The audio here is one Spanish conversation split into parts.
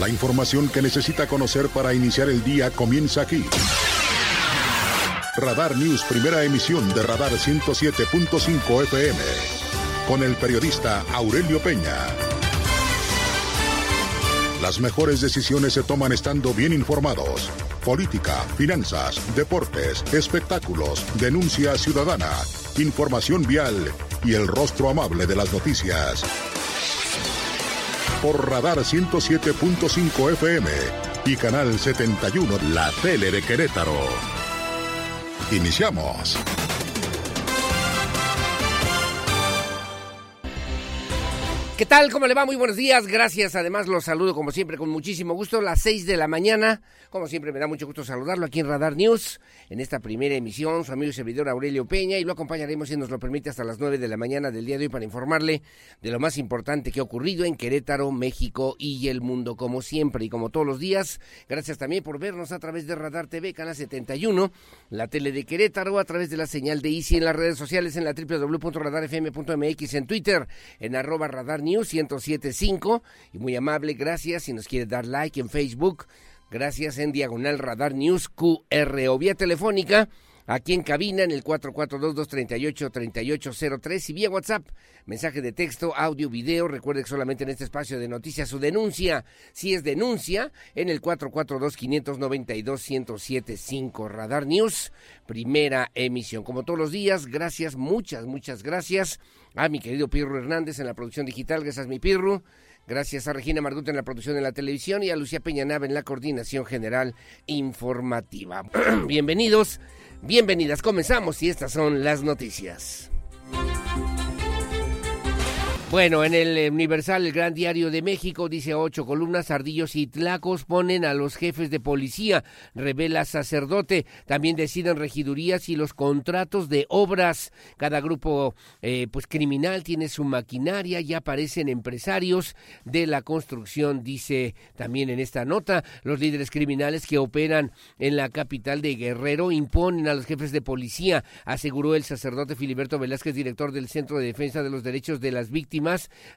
La información que necesita conocer para iniciar el día comienza aquí. Radar News, primera emisión de Radar 107.5 FM. Con el periodista Aurelio Peña. Las mejores decisiones se toman estando bien informados. Política, finanzas, deportes, espectáculos, denuncia ciudadana, información vial y el rostro amable de las noticias. Por Radar 107.5 FM y Canal 71, la tele de Querétaro. Iniciamos. ¿Qué tal? ¿Cómo le va? Muy buenos días, gracias. Además, los saludo como siempre con muchísimo gusto, las 6 de la mañana. Como siempre, me da mucho gusto saludarlo aquí en Radar News, en esta primera emisión, su amigo y servidor Aurelio Peña, y lo acompañaremos, si nos lo permite, hasta las 9 de la mañana del día de hoy para informarle de lo más importante que ha ocurrido en Querétaro, México y el mundo, como siempre y como todos los días. Gracias también por vernos a través de Radar TV, Canal 71, la tele de Querétaro, a través de la señal de ICI, en las redes sociales, en la www.radarfm.mx, en Twitter, en @Radar News 107.5, y muy amable, gracias si nos quiere dar like en Facebook, gracias, en /Radar News QR, o vía telefónica aquí en cabina en el 442-238-3803, y vía WhatsApp, mensaje de texto, audio, video. Recuerde que solamente en este espacio de noticias su denuncia, si es denuncia, en el 442-592-1075. Radar News, primera emisión. Como todos los días, gracias, muchas gracias a mi querido Pirro Hernández en la producción digital. Gracias, mi Pirro. Gracias a Regina Mardut en la producción de la televisión y a Lucía Peña Nave en la coordinación general informativa. Bienvenidos, bienvenidas. Comenzamos y estas son las noticias. Bueno, en el Universal, el gran diario de México, dice 8 columnas, ardillos y tlacos ponen a los jefes de policía, revela sacerdote. También deciden regidurías y los contratos de obras. Cada grupo criminal tiene su maquinaria, ya aparecen empresarios de la construcción, dice también en esta nota. Los líderes criminales que operan en la capital de Guerrero imponen a los jefes de policía, aseguró el sacerdote Filiberto Velázquez, director del Centro de Defensa de los Derechos de las Víctimas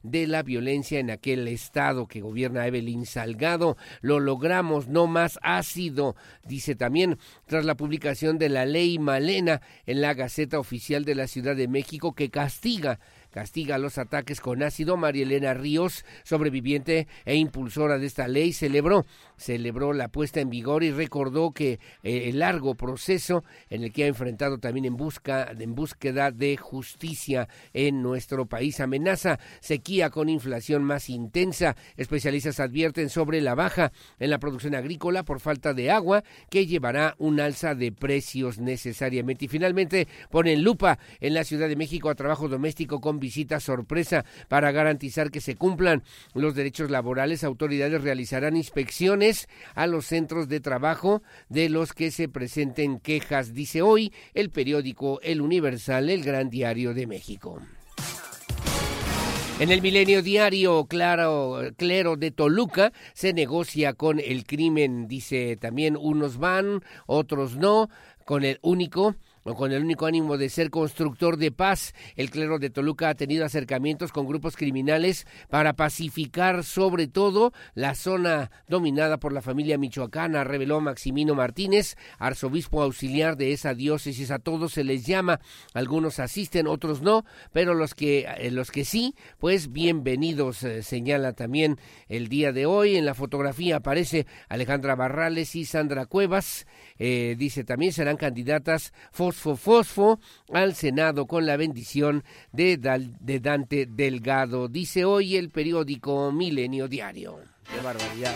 de la violencia en aquel estado que gobierna Evelyn Salgado. Lo logramos, no más ácido, dice también, tras la publicación de la Ley Malena en la Gaceta Oficial de la Ciudad de México, que castiga los ataques con ácido. María Elena Ríos, sobreviviente e impulsora de esta ley, celebró la puesta en vigor y recordó que el largo proceso en el que ha enfrentado también en búsqueda de justicia en nuestro país. Amenaza sequía con inflación más intensa. Especialistas advierten sobre la baja en la producción agrícola por falta de agua, que llevará un alza de precios necesariamente. Y finalmente ponen lupa en la Ciudad de México a trabajo doméstico con visita sorpresa. Para garantizar que se cumplan los derechos laborales, autoridades realizarán inspecciones a los centros de trabajo de los que se presenten quejas, dice hoy el periódico El Universal, el gran diario de México. En el Milenio Diario, clero de Toluca se negocia con el crimen, dice también, unos van, otros no, con el único ánimo de ser constructor de paz. El clero de Toluca ha tenido acercamientos con grupos criminales para pacificar sobre todo la zona dominada por la familia michoacana, reveló Maximino Martínez, arzobispo auxiliar de esa diócesis. A todos se les llama, algunos asisten, otros no, pero los que sí, pues bienvenidos, señala también el día de hoy. En la fotografía aparece Alejandra Barrales y Sandra Cuevas, dice también, serán candidatas fosfo al Senado con la bendición de Dante Delgado, dice hoy el periódico Milenio Diario. ¡Qué barbaridad!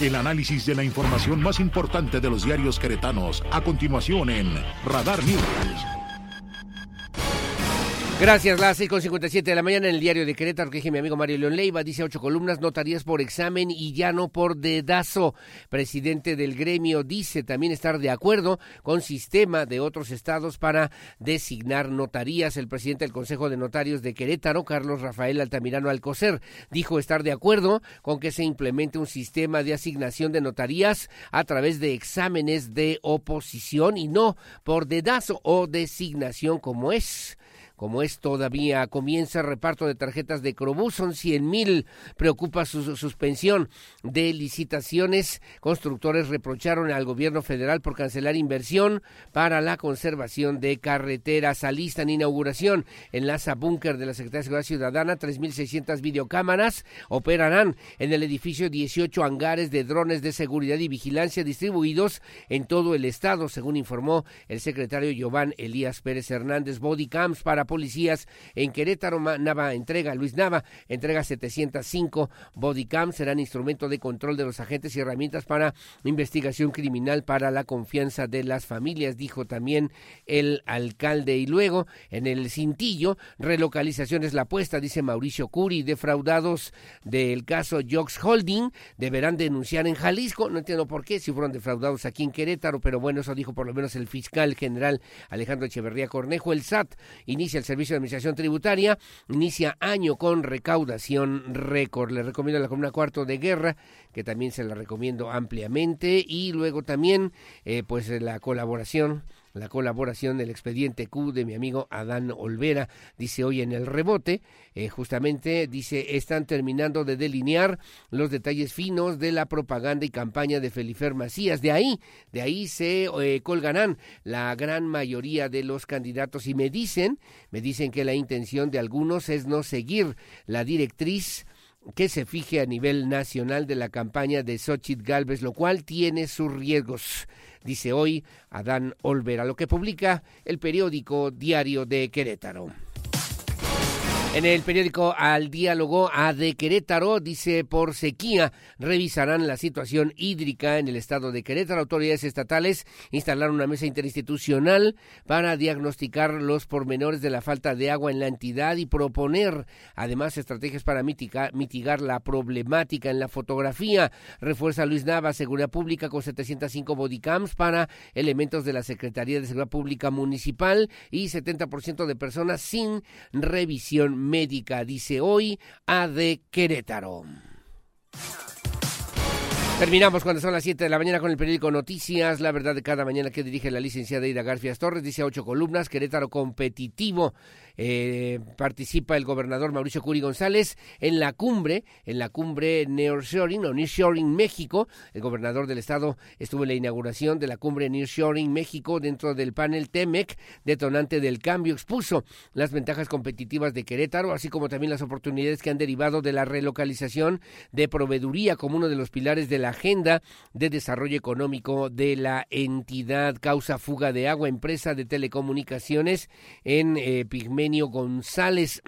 El análisis de la información más importante de los diarios queretanos, a continuación en Radar News. Gracias, las 6:57 de la mañana en el diario de Querétaro, que dije mi amigo Mario León Leiva, dice 8 columnas, notarías por examen y ya no por dedazo. Presidente del gremio dice también estar de acuerdo con sistema de otros estados para designar notarías. El presidente del Consejo de Notarios de Querétaro, Carlos Rafael Altamirano Alcocer, dijo estar de acuerdo con que se implemente un sistema de asignación de notarías a través de exámenes de oposición y no por dedazo o designación como es. como es todavía. Comienza el reparto de tarjetas de Crobús, son 100,000, preocupa su suspensión de licitaciones. Constructores reprocharon al gobierno federal por cancelar inversión para la conservación de carreteras. Alistan inauguración en la búnker de la Secretaría de Seguridad Ciudadana, 3,600 videocámaras operarán en el edificio, 18 hangares de drones de seguridad y vigilancia distribuidos en todo el estado, según informó el secretario Giovanni Elías Pérez Hernández. Body cams para policías en Querétaro. Luis Nava entrega 705 body cams, serán instrumento de control de los agentes y herramientas para investigación criminal para la confianza de las familias, dijo también el alcalde. Y luego, en el Cintillo, relocalización es la apuesta, dice Mauricio Curi. Defraudados del caso Jox Holding deberán denunciar en Jalisco. No entiendo por qué, si fueron defraudados aquí en Querétaro, pero bueno, eso dijo por lo menos el fiscal general Alejandro Echeverría Cornejo. El SAT inicia el Servicio de Administración Tributaria, inicia año con recaudación récord. Le recomiendo la columna Cuarto de Guerra, que también se la recomiendo ampliamente, y luego también pues la colaboración del expediente Q de mi amigo Adán Olvera. Dice hoy en El Rebote, justamente dice, están terminando de delinear los detalles finos de la propaganda y campaña de Felifer Macías. De ahí se colgarán la gran mayoría de los candidatos, y me dicen que la intención de algunos es no seguir la directriz que se fije a nivel nacional de la campaña de Xóchitl Gálvez, lo cual tiene sus riesgos, dice hoy Adán Olvera, lo que publica el periódico Diario de Querétaro. En el periódico Al Diálogo de Querétaro dice, por sequía revisarán la situación hídrica en el estado de Querétaro. Autoridades estatales instalaron una mesa interinstitucional para diagnosticar los pormenores de la falta de agua en la entidad y proponer además estrategias para mitigar la problemática. En la fotografía, refuerza Luis Nava seguridad pública con 705 bodycams para elementos de la Secretaría de Seguridad Pública Municipal y 70% de personas sin revisión médica, dice hoy AD Querétaro. Terminamos cuando son las 7 de la mañana con el periódico Noticias, la verdad de cada mañana, que dirige la licenciada Ida Garfias Torres. Dice 8 columnas, Querétaro competitivo. Participa el gobernador Mauricio Curi González en la cumbre Nearshoring México. El gobernador del estado estuvo en la inauguración de la cumbre Nearshoring México dentro del panel TEMEC, detonante del cambio. Expuso las ventajas competitivas de Querétaro, así como también las oportunidades que han derivado de la relocalización de proveeduría como uno de los pilares de la agenda de desarrollo económico de la entidad. Causa fuga de agua empresa de telecomunicaciones en Pigmenio González,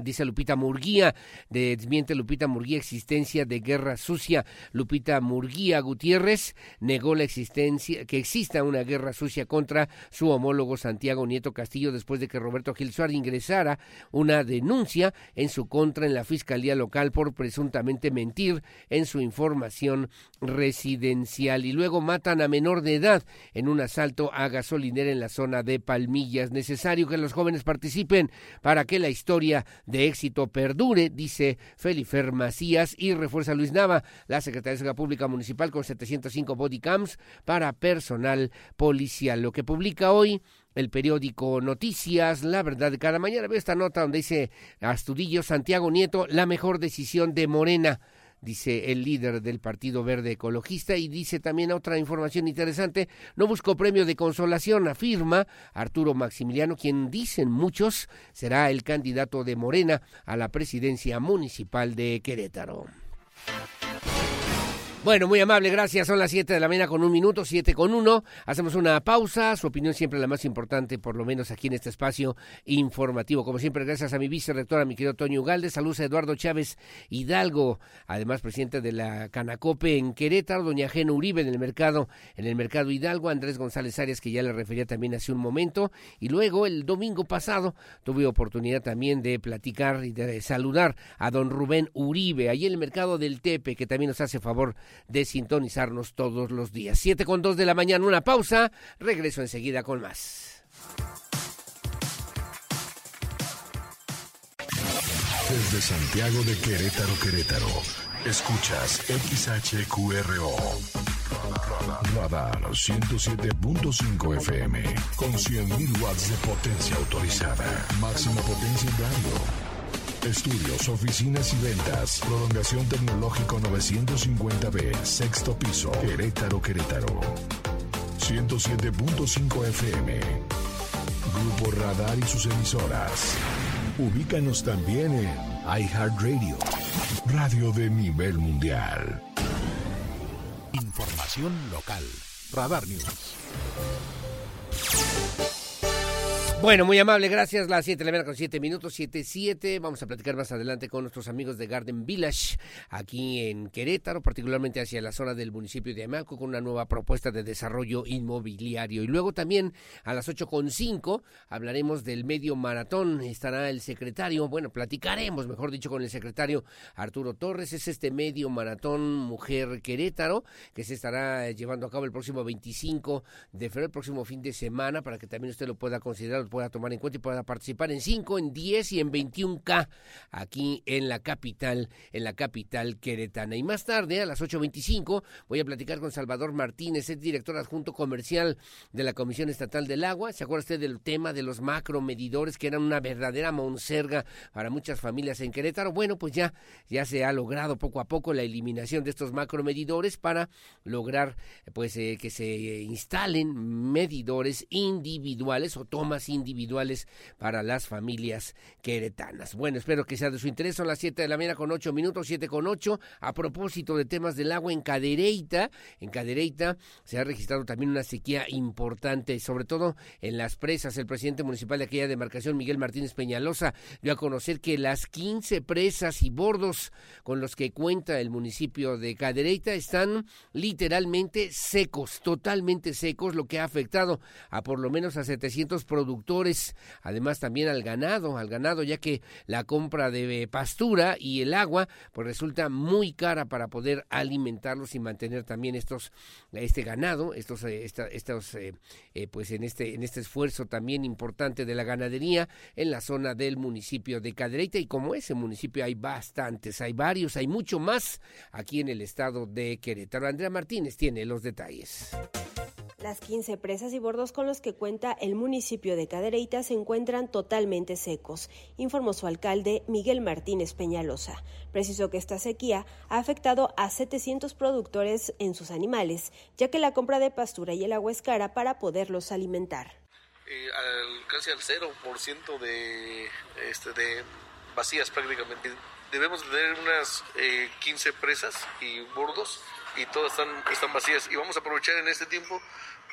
dice Lupita Murguía. Desmiente Lupita Murguía existencia de guerra sucia. Lupita Murguía Gutiérrez negó la existencia, que exista una guerra sucia contra su homólogo Santiago Nieto Castillo, después de que Roberto Gil Suárez ingresara una denuncia en su contra en la Fiscalía Local por presuntamente mentir en su información residencial. Y luego, matan a menor de edad en un asalto a gasolinera en la zona de Palmillas. Necesario que los jóvenes participen para que la historia de éxito perdure, dice Felifer Macías. Y refuerza Luis Nava la Secretaría de Seguridad Pública Municipal con 705 bodycams para personal policial. Lo que publica hoy el periódico Noticias, la verdad de cada mañana. Veo esta nota donde dice Astudillo, Santiago Nieto, la mejor decisión de Morena, dice el líder del Partido Verde Ecologista. Y dice también otra información interesante, no buscó premio de consolación, afirma Arturo Maximiliano, quien dicen muchos será el candidato de Morena a la presidencia municipal de Querétaro. Bueno, muy amable, gracias. Son las 7 de la mañana con 1 minuto, 7:01. Hacemos una pausa. Su opinión siempre la más importante, por lo menos aquí en este espacio informativo. Como siempre, gracias a mi vicerectora, mi querido Toño Ugalde. Saludos a Eduardo Chávez Hidalgo, además presidente de la Canacope en Querétaro, doña Geno Uribe en el mercado Hidalgo, Andrés González Arias, que ya le refería también hace un momento. Y luego, el domingo pasado, tuve oportunidad también de platicar y de saludar a don Rubén Uribe, ahí en el mercado del Tepe, que también nos hace favor de sintonizarnos todos los días. 7:02 de la mañana, una pausa, regreso enseguida con más. Desde Santiago de Querétaro, escuchas XHQRO Radar 107.5 FM con 100.000 watts de potencia autorizada. Máxima potencia en radio. Estudios, oficinas y ventas. Prolongación tecnológico 950B, sexto piso, Querétaro, Querétaro. 107.5 FM. Grupo Radar y sus emisoras. Ubícanos también en iHeartRadio, radio de nivel mundial. Información local. Radar News. Bueno, muy amable, gracias. Las 7 de la mañana con 7 minutos, 7:07. Vamos a platicar más adelante con nuestros amigos de Garden Village, aquí en Querétaro, particularmente hacia la zona del municipio de Amaco, con una nueva propuesta de desarrollo inmobiliario. Y luego también a las 8:05 hablaremos del medio maratón. Estará el secretario, bueno, platicaremos, mejor dicho, con el secretario Arturo Torres. Es este medio maratón Mujer Querétaro que se estará llevando a cabo el próximo 25 de febrero, el próximo fin de semana, para que también usted lo pueda considerar, pueda tomar en cuenta y pueda participar en 5, en 10 y en 21K aquí en la capital queretana. Y más tarde, a las 8:25, voy a platicar con Salvador Martínez, es director adjunto comercial de la Comisión Estatal del Agua. ¿Se acuerda usted del tema de los macromedidores que eran una verdadera monserga para muchas familias en Querétaro? Bueno, pues ya se ha logrado poco a poco la eliminación de estos macromedidores para lograr pues que se instalen medidores individuales o tomas individuales para las familias queretanas. Bueno, espero que sea de su interés. Son las 7 de la mañana con 8 minutos, 7:08. A propósito de temas del agua, en Cadereyta se ha registrado también una sequía importante, sobre todo en las presas. El presidente municipal de aquella demarcación, Miguel Martínez Peñalosa, dio a conocer que las 15 presas y bordos con los que cuenta el municipio de Cadereyta están literalmente secos, totalmente secos, lo que ha afectado a por lo menos a 700 productores, además también al ganado, ya que la compra de pastura y el agua pues resulta muy cara para poder alimentarlos y mantener también este ganado, en este esfuerzo también importante de la ganadería en la zona del municipio de Cadereyta. Y como ese municipio hay bastantes, hay mucho más aquí en el estado de Querétaro. Andrea Martínez tiene los detalles. Las 15 presas y bordos con los que cuenta el municipio de Cadereyta se encuentran totalmente secos, informó su alcalde Miguel Martínez Peñalosa. Precisó que esta sequía ha afectado a 700 productores en sus animales, ya que la compra de pastura y el agua es cara para poderlos alimentar. Casi al 0% de vacías prácticamente. Debemos tener unas 15 presas y bordos, y todas están vacías, y vamos a aprovechar en este tiempo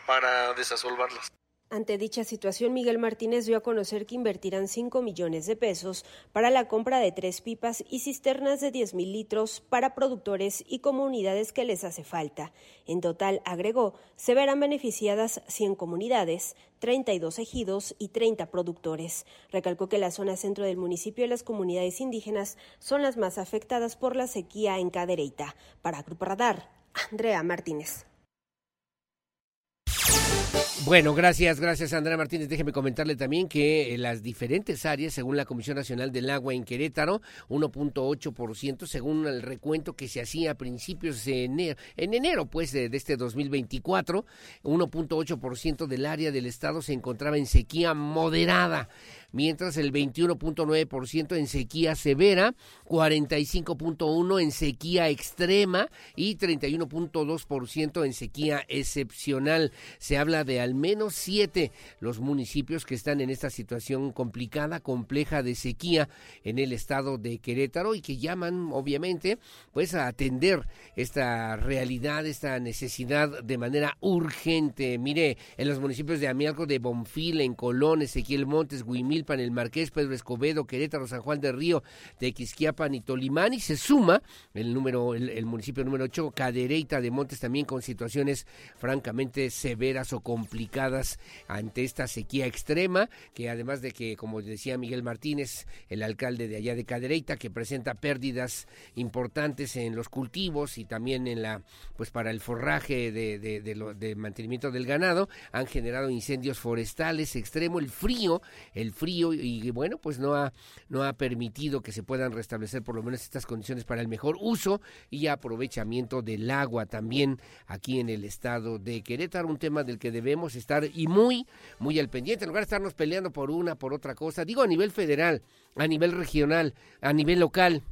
para desasolvarlas. Ante dicha situación, Miguel Martínez dio a conocer que invertirán 5 millones de pesos para la compra de 3 pipas y cisternas de 10,000 litros para productores y comunidades que les hace falta. En total, agregó, se verán beneficiadas 100 comunidades, 32 ejidos y 30 productores. Recalcó que la zona centro del municipio y las comunidades indígenas son las más afectadas por la sequía en Cadereyta. Para Grupo Radar, Andrea Martínez. Bueno, gracias Andrea Martínez. Déjeme comentarle también que las diferentes áreas, según la Comisión Nacional del Agua en Querétaro, 1.8%, según el recuento que se hacía a principios de enero, de este 2024, 1.8% del área del estado se encontraba en sequía moderada, mientras el 21.9% en sequía severa, 45.1% en sequía extrema y 31.2% en sequía excepcional. Se habla de al menos 7 los municipios que están en esta situación complicada, compleja de sequía en el estado de Querétaro, y que llaman obviamente pues a atender esta realidad, esta necesidad de manera urgente. Mire, en los municipios de Amialco, de Bonfil, en Colón, Ezequiel Montes, Huimilpan, El Marqués, Pedro Escobedo, Querétaro, San Juan del Río, Tequisquiapan y Tolimán, y se suma el municipio número 8, Cadereyta de Montes, también con situaciones francamente severas o complicadas ante esta sequía extrema, que además de que, como decía Miguel Martínez, el alcalde de allá de Cadereyta, que presenta pérdidas importantes en los cultivos y también en la, pues para el forraje de mantenimiento del ganado, han generado incendios forestales extremos, el frío frío y bueno, pues no ha permitido que se puedan restablecer por lo menos estas condiciones para el mejor uso y aprovechamiento del agua también aquí en el estado de Querétaro, un tema del que debemos estar y muy, muy al pendiente, en lugar de estarnos peleando por una, por otra cosa, digo a nivel federal, a nivel regional, a nivel local.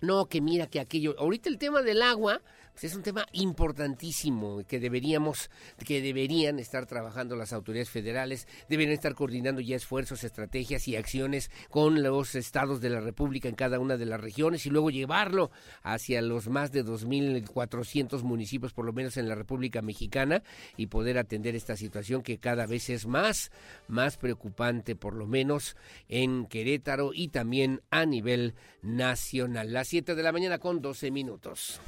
No, que mira que aquello, ahorita el tema del agua pues es un tema importantísimo que deberían estar trabajando las autoridades federales, deberían estar coordinando ya esfuerzos, estrategias y acciones con los estados de la República en cada una de las regiones y luego llevarlo hacia los más de 2,400 municipios por lo menos en la República Mexicana y poder atender esta situación que cada vez es más preocupante por lo menos en Querétaro y también a nivel nacional. Las 7 de la mañana con 12 minutos.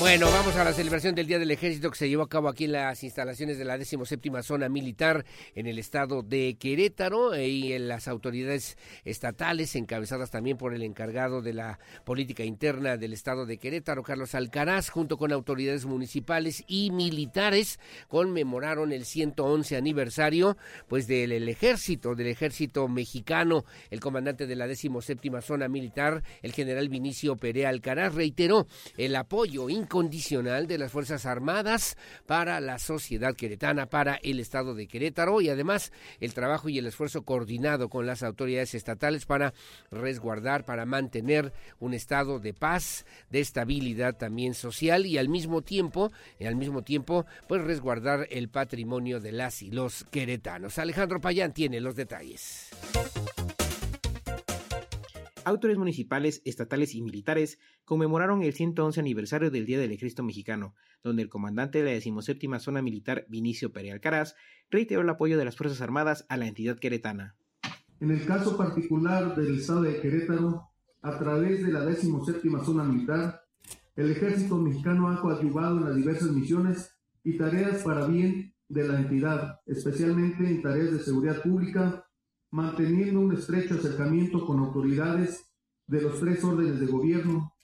Bueno, vamos a la celebración del Día del Ejército que se llevó a cabo aquí en las instalaciones de la 17ª Zona Militar en el estado de Querétaro y en las autoridades estatales encabezadas también por el encargado de la política interna del estado de Querétaro, Carlos Alcaraz, junto con autoridades municipales y militares, conmemoraron el 111 aniversario pues del ejército mexicano. El comandante de la 17ª Zona Militar, el general Vinicio Perea Alcaraz, reiteró el apoyo incondicional de las Fuerzas Armadas para la sociedad queretana, para el estado de Querétaro y además el trabajo y el esfuerzo coordinado con las autoridades estatales para resguardar, para mantener un estado de paz, de estabilidad también social y al mismo tiempo pues resguardar el patrimonio de las y los queretanos. Alejandro Payán tiene los detalles. Autoridades municipales, estatales y militares conmemoraron el 111 aniversario del Día del Ejército Mexicano, donde el comandante de la 17ª Zona Militar, Vinicio Perea Alcaraz, reiteró el apoyo de las Fuerzas Armadas a la entidad queretana. En el caso particular del estado de Querétaro, a través de la 17ª Zona Militar, el Ejército Mexicano ha coadyuvado en las diversas misiones y tareas para bien de la entidad, especialmente en tareas de seguridad pública, manteniendo un estrecho acercamiento con autoridades de los 3 órdenes de gobierno,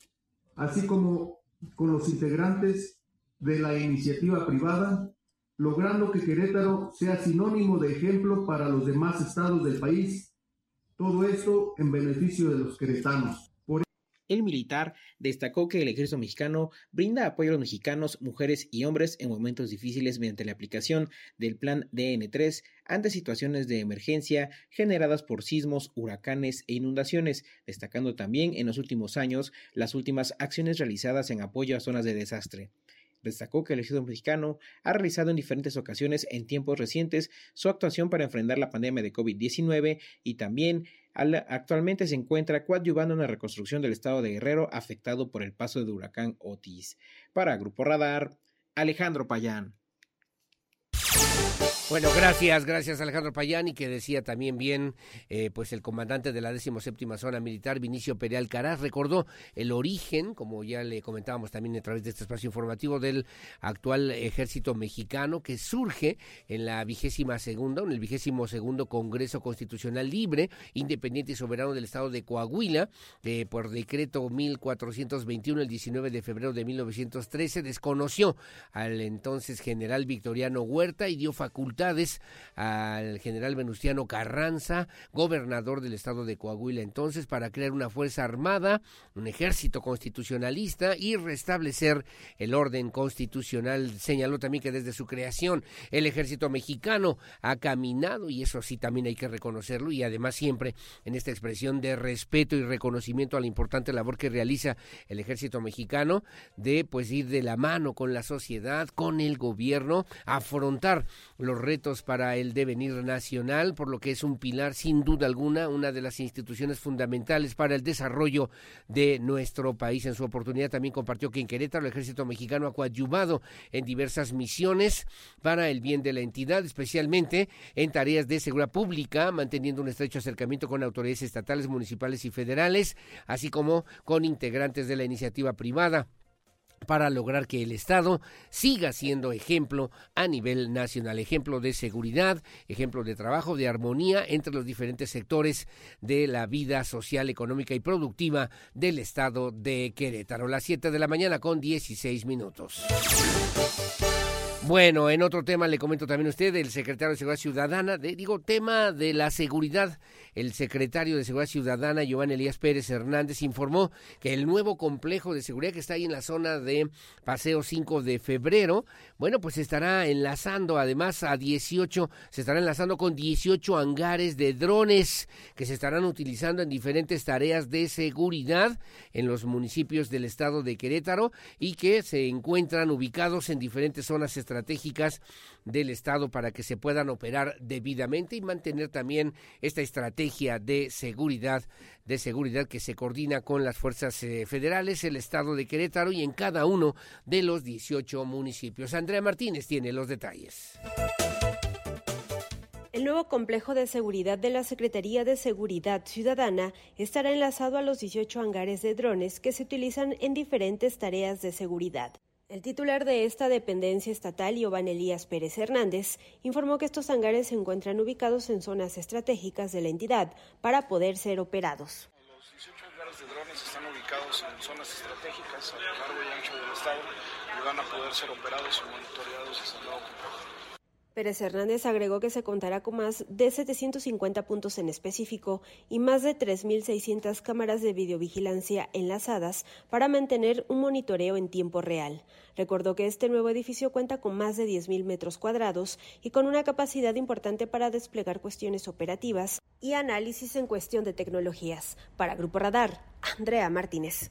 así como con los integrantes de la iniciativa privada, logrando que Querétaro sea sinónimo de ejemplo para los demás estados del país, todo esto en beneficio de los queretanos. El militar destacó que el Ejército Mexicano brinda apoyo a los mexicanos, mujeres y hombres en momentos difíciles mediante la aplicación del Plan DN3 ante situaciones de emergencia generadas por sismos, huracanes e inundaciones, destacando también en los últimos años las últimas acciones realizadas en apoyo a zonas de desastre. Destacó que el Ejército Mexicano ha realizado en diferentes ocasiones en tiempos recientes su actuación para enfrentar la pandemia de COVID-19 y también actualmente se encuentra coadyuvando en la reconstrucción del estado de Guerrero afectado por el paso del huracán Otis. Para Grupo Radar, Alejandro Payán. Bueno, gracias Alejandro Payán, y que decía también bien, pues el comandante de la 17ª Zona Militar, Vinicio Perea Alcaraz, recordó el origen, como ya le comentábamos también a través de este espacio informativo, del actual Ejército Mexicano que surge en el 22º Congreso Constitucional Libre, Independiente y Soberano del Estado de Coahuila, por decreto 1421, el 19 de febrero de 1913, desconoció al entonces general Victoriano Huerta y dio facultades al general Venustiano Carranza, gobernador del estado de Coahuila entonces, para crear una fuerza armada, un ejército constitucionalista y restablecer el orden constitucional. Señaló también que desde su creación el ejército mexicano ha caminado, y eso sí también hay que reconocerlo, y además siempre en esta expresión de respeto y reconocimiento a la importante labor que realiza el ejército mexicano de pues ir de la mano con la sociedad, con el gobierno, afrontar los retos para el devenir nacional, por lo que es un pilar, sin duda alguna, una de las instituciones fundamentales para el desarrollo de nuestro país. En su oportunidad también compartió que en Querétaro el Ejército Mexicano ha coadyuvado en diversas misiones para el bien de la entidad, especialmente en tareas de seguridad pública, manteniendo un estrecho acercamiento con autoridades estatales, municipales y federales, así como con integrantes de la iniciativa privada, para lograr que el Estado siga siendo ejemplo a nivel nacional, ejemplo de seguridad, ejemplo de trabajo, de armonía entre los diferentes sectores de la vida social, económica y productiva del Estado de Querétaro. Las 7 de la mañana con 16 minutos. Bueno, en otro tema le comento también a usted, el secretario de Seguridad Ciudadana, tema de la seguridad, el secretario de Seguridad Ciudadana, Giovanni Elías Pérez Hernández, informó que el nuevo complejo de seguridad que está ahí en la zona de Paseo 5 de Febrero, pues se estará enlazando además con 18 hangares de drones que se estarán utilizando en diferentes tareas de seguridad en los municipios del estado de Querétaro y que se encuentran ubicados en diferentes zonas estratégicas del estado para que se puedan operar debidamente y mantener también esta estrategia de seguridad que se coordina con las fuerzas federales, el estado de Querétaro y en cada uno de los 18 municipios. Andrea Martínez tiene los detalles. El nuevo complejo de seguridad de la Secretaría de Seguridad Ciudadana estará enlazado a los 18 hangares de drones que se utilizan en diferentes tareas de seguridad. El titular de esta dependencia estatal, Giovanni Elías Pérez Hernández, informó que estos hangares se encuentran ubicados en zonas estratégicas de la entidad para poder ser operados. Los 18 hangares de drones están ubicados en zonas estratégicas a lo largo y ancho del estado y van a poder ser operados y monitoreados desde el nuevo complejo. Pérez Hernández agregó que se contará con más de 750 puntos en específico y más de 3.600 cámaras de videovigilancia enlazadas para mantener un monitoreo en tiempo real. Recordó que este nuevo edificio cuenta con más de 10.000 metros cuadrados y con una capacidad importante para desplegar cuestiones operativas y análisis en cuestión de tecnologías. Para Grupo Radar, Andrea Martínez.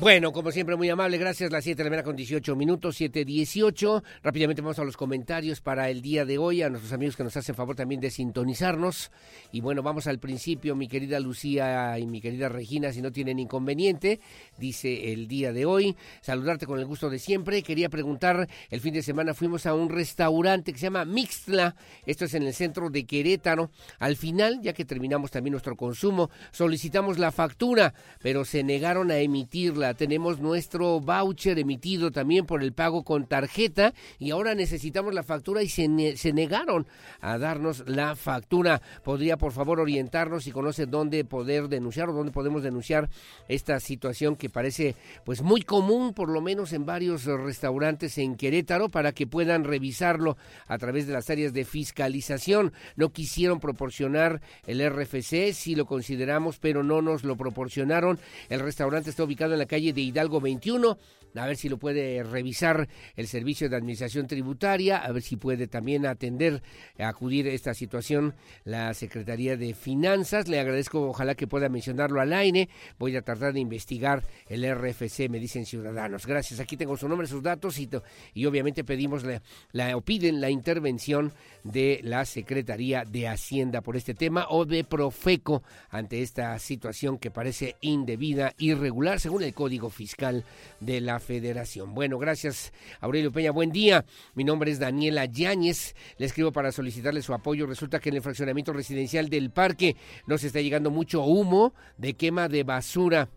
Bueno, como siempre, muy amable, gracias. Las 7:18, 7:18. Rápidamente vamos a los comentarios para el día de hoy, a nuestros amigos que nos hacen favor también de sintonizarnos. Y bueno, vamos al principio, mi querida Lucía y mi querida Regina, si no tienen inconveniente, dice el día de hoy, saludarte con el gusto de siempre. Quería preguntar, el fin de semana fuimos a un restaurante que se llama Mixtla, esto es en el centro de Querétaro. Al final, ya que terminamos también nuestro consumo, solicitamos la factura, pero se negaron a emitirla. Tenemos nuestro voucher emitido también por el pago con tarjeta y ahora necesitamos la factura y se negaron a darnos la factura. ¿Podría por favor orientarnos y conocer dónde poder denunciar o dónde podemos denunciar esta situación que parece pues muy común, por lo menos en varios restaurantes en Querétaro, para que puedan revisarlo a través de las áreas de fiscalización? No quisieron proporcionar el RFC, sí lo consideramos, pero no nos lo proporcionaron. El restaurante está ubicado en la calle de Hidalgo 21, a ver si lo puede revisar el Servicio de Administración Tributaria, a ver si puede también acudir a esta situación la Secretaría de Finanzas. Le agradezco, ojalá que pueda mencionarlo al aire, voy a tratar de investigar el RFC, me dicen ciudadanos. Gracias, aquí tengo su nombre, sus datos y obviamente pedimos piden la intervención de la Secretaría de Hacienda por este tema o de Profeco ante esta situación que parece indebida, irregular, según el Código Fiscal de la Federación. Bueno, gracias, Aurelio Peña. Buen día. Mi nombre es Daniela Yáñez. Le escribo para solicitarle su apoyo. Resulta que en el fraccionamiento residencial del Parque nos está llegando mucho humo de quema de basura.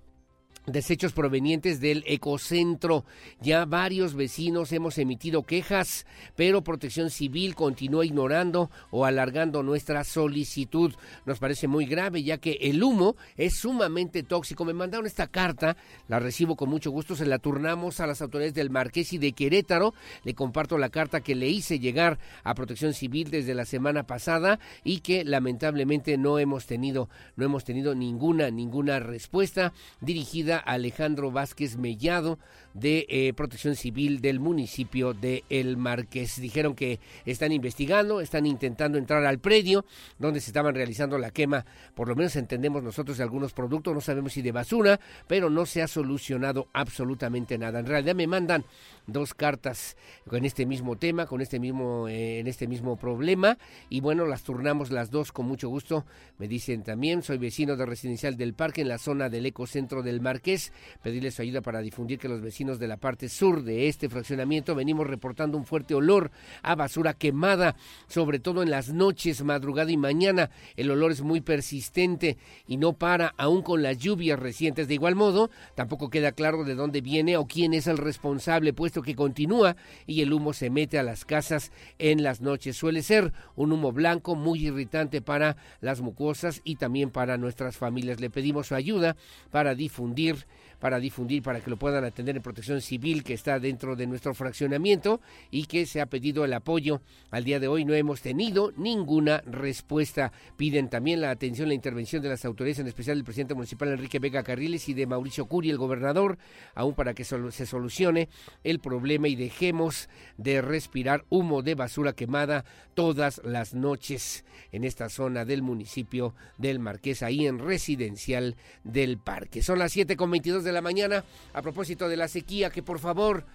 Desechos provenientes del ecocentro. Ya varios vecinos hemos emitido quejas, pero Protección Civil continúa ignorando o alargando nuestra solicitud. Nos parece muy grave, ya que el humo es sumamente tóxico. Me mandaron esta carta, la recibo con mucho gusto, se la turnamos a las autoridades del Marqués y de Querétaro. Le comparto la carta que le hice llegar a Protección Civil desde la semana pasada y que lamentablemente no hemos tenido ninguna respuesta, dirigida Alejandro Vázquez Mellado de Protección Civil del municipio de El Marqués. Dijeron que están investigando, están intentando entrar al predio donde se estaban realizando la quema, por lo menos entendemos nosotros, de algunos productos, no sabemos si de basura, pero no se ha solucionado absolutamente nada. En realidad me mandan 2 cartas con este mismo tema, en este mismo problema, y bueno, las turnamos las 2 con mucho gusto. Me dicen también, soy vecino de Residencial del Parque en la zona del ecocentro del Marqués, pedirles su ayuda para difundir que los vecinos de la parte sur de este fraccionamiento venimos reportando un fuerte olor a basura quemada, sobre todo en las noches, madrugada y mañana. El olor es muy persistente y no para, aún con las lluvias recientes. De igual modo, tampoco queda claro de dónde viene o quién es el responsable, puesto que continúa y el humo se mete a las casas en las noches. Suele ser un humo blanco muy irritante para las mucosas y también para nuestras familias. Le pedimos su ayuda para difundir para difundir, para que lo puedan atender en Protección Civil, que está dentro de nuestro fraccionamiento, y que se ha pedido el apoyo. Al día de hoy no hemos tenido ninguna respuesta. Piden también la atención, la intervención de las autoridades, en especial del presidente municipal Enrique Vega Carriles y de Mauricio Curi, el gobernador, aún para que se solucione el problema y dejemos de respirar humo de basura quemada todas las noches en esta zona del municipio del Marqués, ahí en Residencial del Parque. Son las 7:22 de la mañana. A propósito de la sequía, que por favor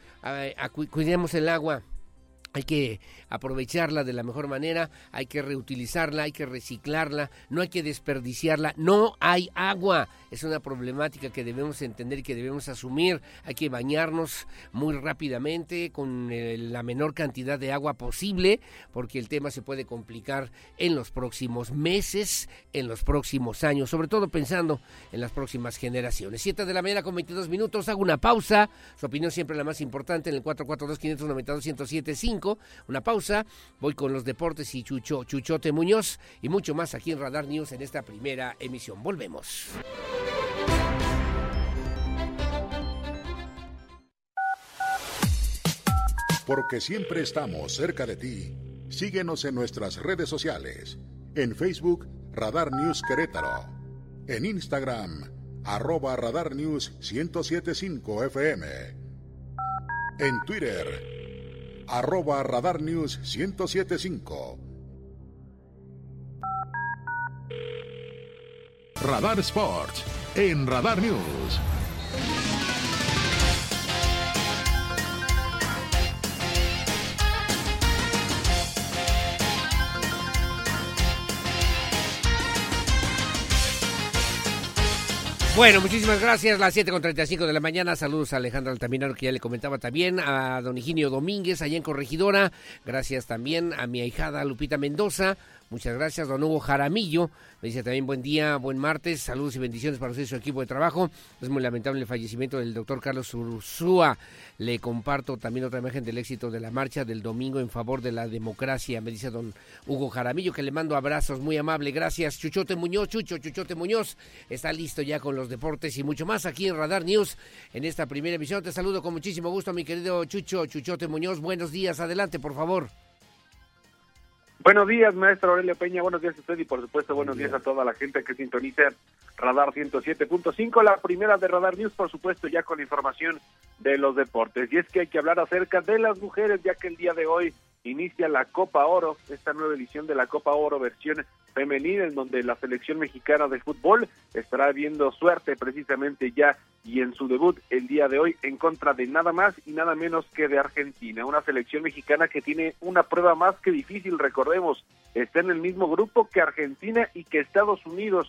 cuidemos el agua. Hay que aprovecharla de la mejor manera, hay que reutilizarla, hay que reciclarla, no hay que desperdiciarla. No hay agua. Es una problemática que debemos entender y que debemos asumir. Hay que bañarnos muy rápidamente con la menor cantidad de agua posible, porque el tema se puede complicar en los próximos meses, en los próximos años, sobre todo pensando en las próximas generaciones. 7:22 de la mañana, hago una pausa. Su opinión siempre la más importante en el 442-592-1075. Una pausa, voy con los deportes y Chuchote Muñoz y mucho más aquí en Radar News en esta primera emisión. Volvemos. Porque siempre estamos cerca de ti. Síguenos en nuestras redes sociales. En Facebook, Radar News Querétaro. En Instagram, @Radar News 107.5 FM. En Twitter, @Radar News 107.5. Radar Sports en Radar News. Bueno, muchísimas gracias. Las 7:35 de la mañana. Saludos a Alejandra Altamirano, que ya le comentaba también, a don Higinio Domínguez, allá en Corregidora. Gracias también a mi ahijada Lupita Mendoza. Muchas gracias, don Hugo Jaramillo. Me dice también buen día, buen martes. Saludos y bendiciones para usted y su equipo de trabajo. Es muy lamentable el fallecimiento del doctor Carlos Urzúa. Le comparto también otra imagen del éxito de la marcha del domingo en favor de la democracia. Me dice don Hugo Jaramillo, que le mando abrazos. Muy amable, gracias. Chuchote Muñoz está listo ya con los deportes y mucho más aquí en Radar News en esta primera emisión. Te saludo con muchísimo gusto, mi querido Chuchote Muñoz. Buenos días, adelante, por favor. Buenos días, maestro Aurelio Peña, buenos días a usted y por supuesto buenos días a toda la gente que sintoniza Radar 107.5, la primera de Radar News, por supuesto ya con información de los deportes. Y es que hay que hablar acerca de las mujeres, ya que el día de hoy inicia la Copa Oro, esta nueva edición de la Copa Oro versión femenina, en donde la selección mexicana de fútbol estará viendo suerte precisamente ya y en su debut el día de hoy en contra de nada más y nada menos que de Argentina, una selección mexicana que tiene una prueba más que difícil. Recordemos, está en el mismo grupo que Argentina y que Estados Unidos.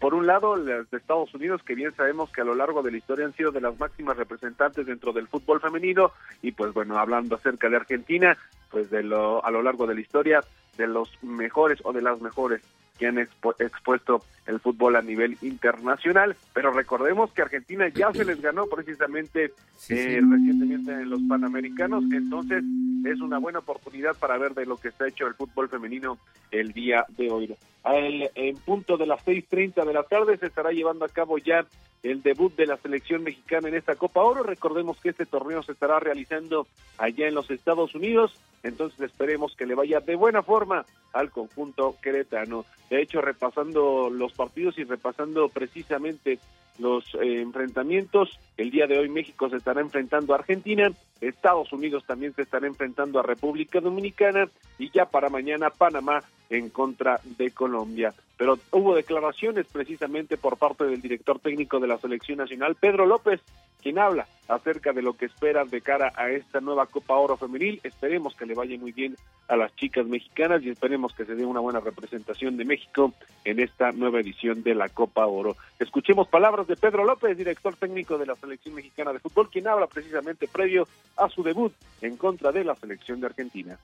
Por un lado, las de Estados Unidos, que bien sabemos que a lo largo de la historia han sido de las máximas representantes dentro del fútbol femenino, y pues bueno, hablando acerca de Argentina, pues a lo largo de la historia, de los mejores o de las mejores que han expuesto el fútbol a nivel internacional, pero recordemos que Argentina ya se les ganó precisamente recientemente en los Panamericanos, entonces es una buena oportunidad para ver de lo que está hecho el fútbol femenino el día de hoy. En punto de las 6:30 de la tarde se estará llevando a cabo ya el debut de la selección mexicana en esta Copa Oro. Recordemos que este torneo se estará realizando allá en los Estados Unidos, entonces esperemos que le vaya de buena forma al conjunto queretano. De hecho, repasando los partidos y repasando precisamente los enfrentamientos, el día de hoy México se estará enfrentando a Argentina, Estados Unidos también se estará enfrentando a República Dominicana y ya para mañana Panamá en contra de Colombia. Pero hubo declaraciones precisamente por parte del director técnico de la selección nacional, Pedro López, quien habla acerca de lo que esperan de cara a esta nueva Copa Oro femenil. Esperemos que le vaya muy bien a las chicas mexicanas y esperemos que se dé una buena representación de México en esta nueva edición de la Copa Oro. Escuchemos palabras de Pedro López, director técnico de la selección mexicana de fútbol, quien habla precisamente previo a su debut en contra de la selección de Argentina.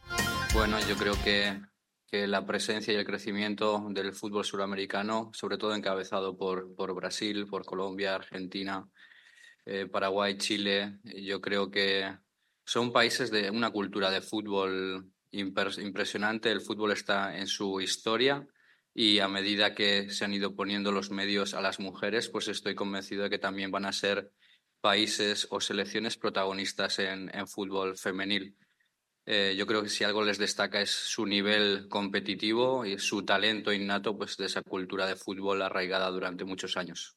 Bueno, yo creo que la presencia y el crecimiento del fútbol suramericano, sobre todo encabezado por Brasil, por Colombia, Argentina, Paraguay, Chile, yo creo que son países de una cultura de fútbol impresionante. El fútbol está en su historia y a medida que se han ido poniendo los medios a las mujeres, pues estoy convencido de que también van a ser países o selecciones protagonistas en fútbol femenil. Yo creo que si algo les destaca es su nivel competitivo y su talento innato, pues, de esa cultura de fútbol arraigada durante muchos años.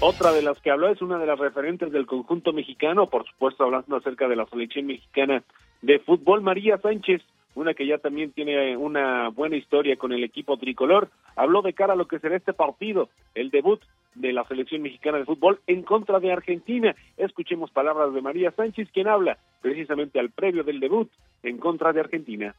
Otra de las que habló es una de las referentes del conjunto mexicano, por supuesto hablando acerca de la selección mexicana de fútbol, María Sánchez, una que ya también tiene una buena historia con el equipo tricolor. Habló de cara a lo que será este partido, el debut de la selección mexicana de fútbol en contra de Argentina. Escuchemos palabras de María Sánchez, quien habla precisamente al previo del debut en contra de Argentina.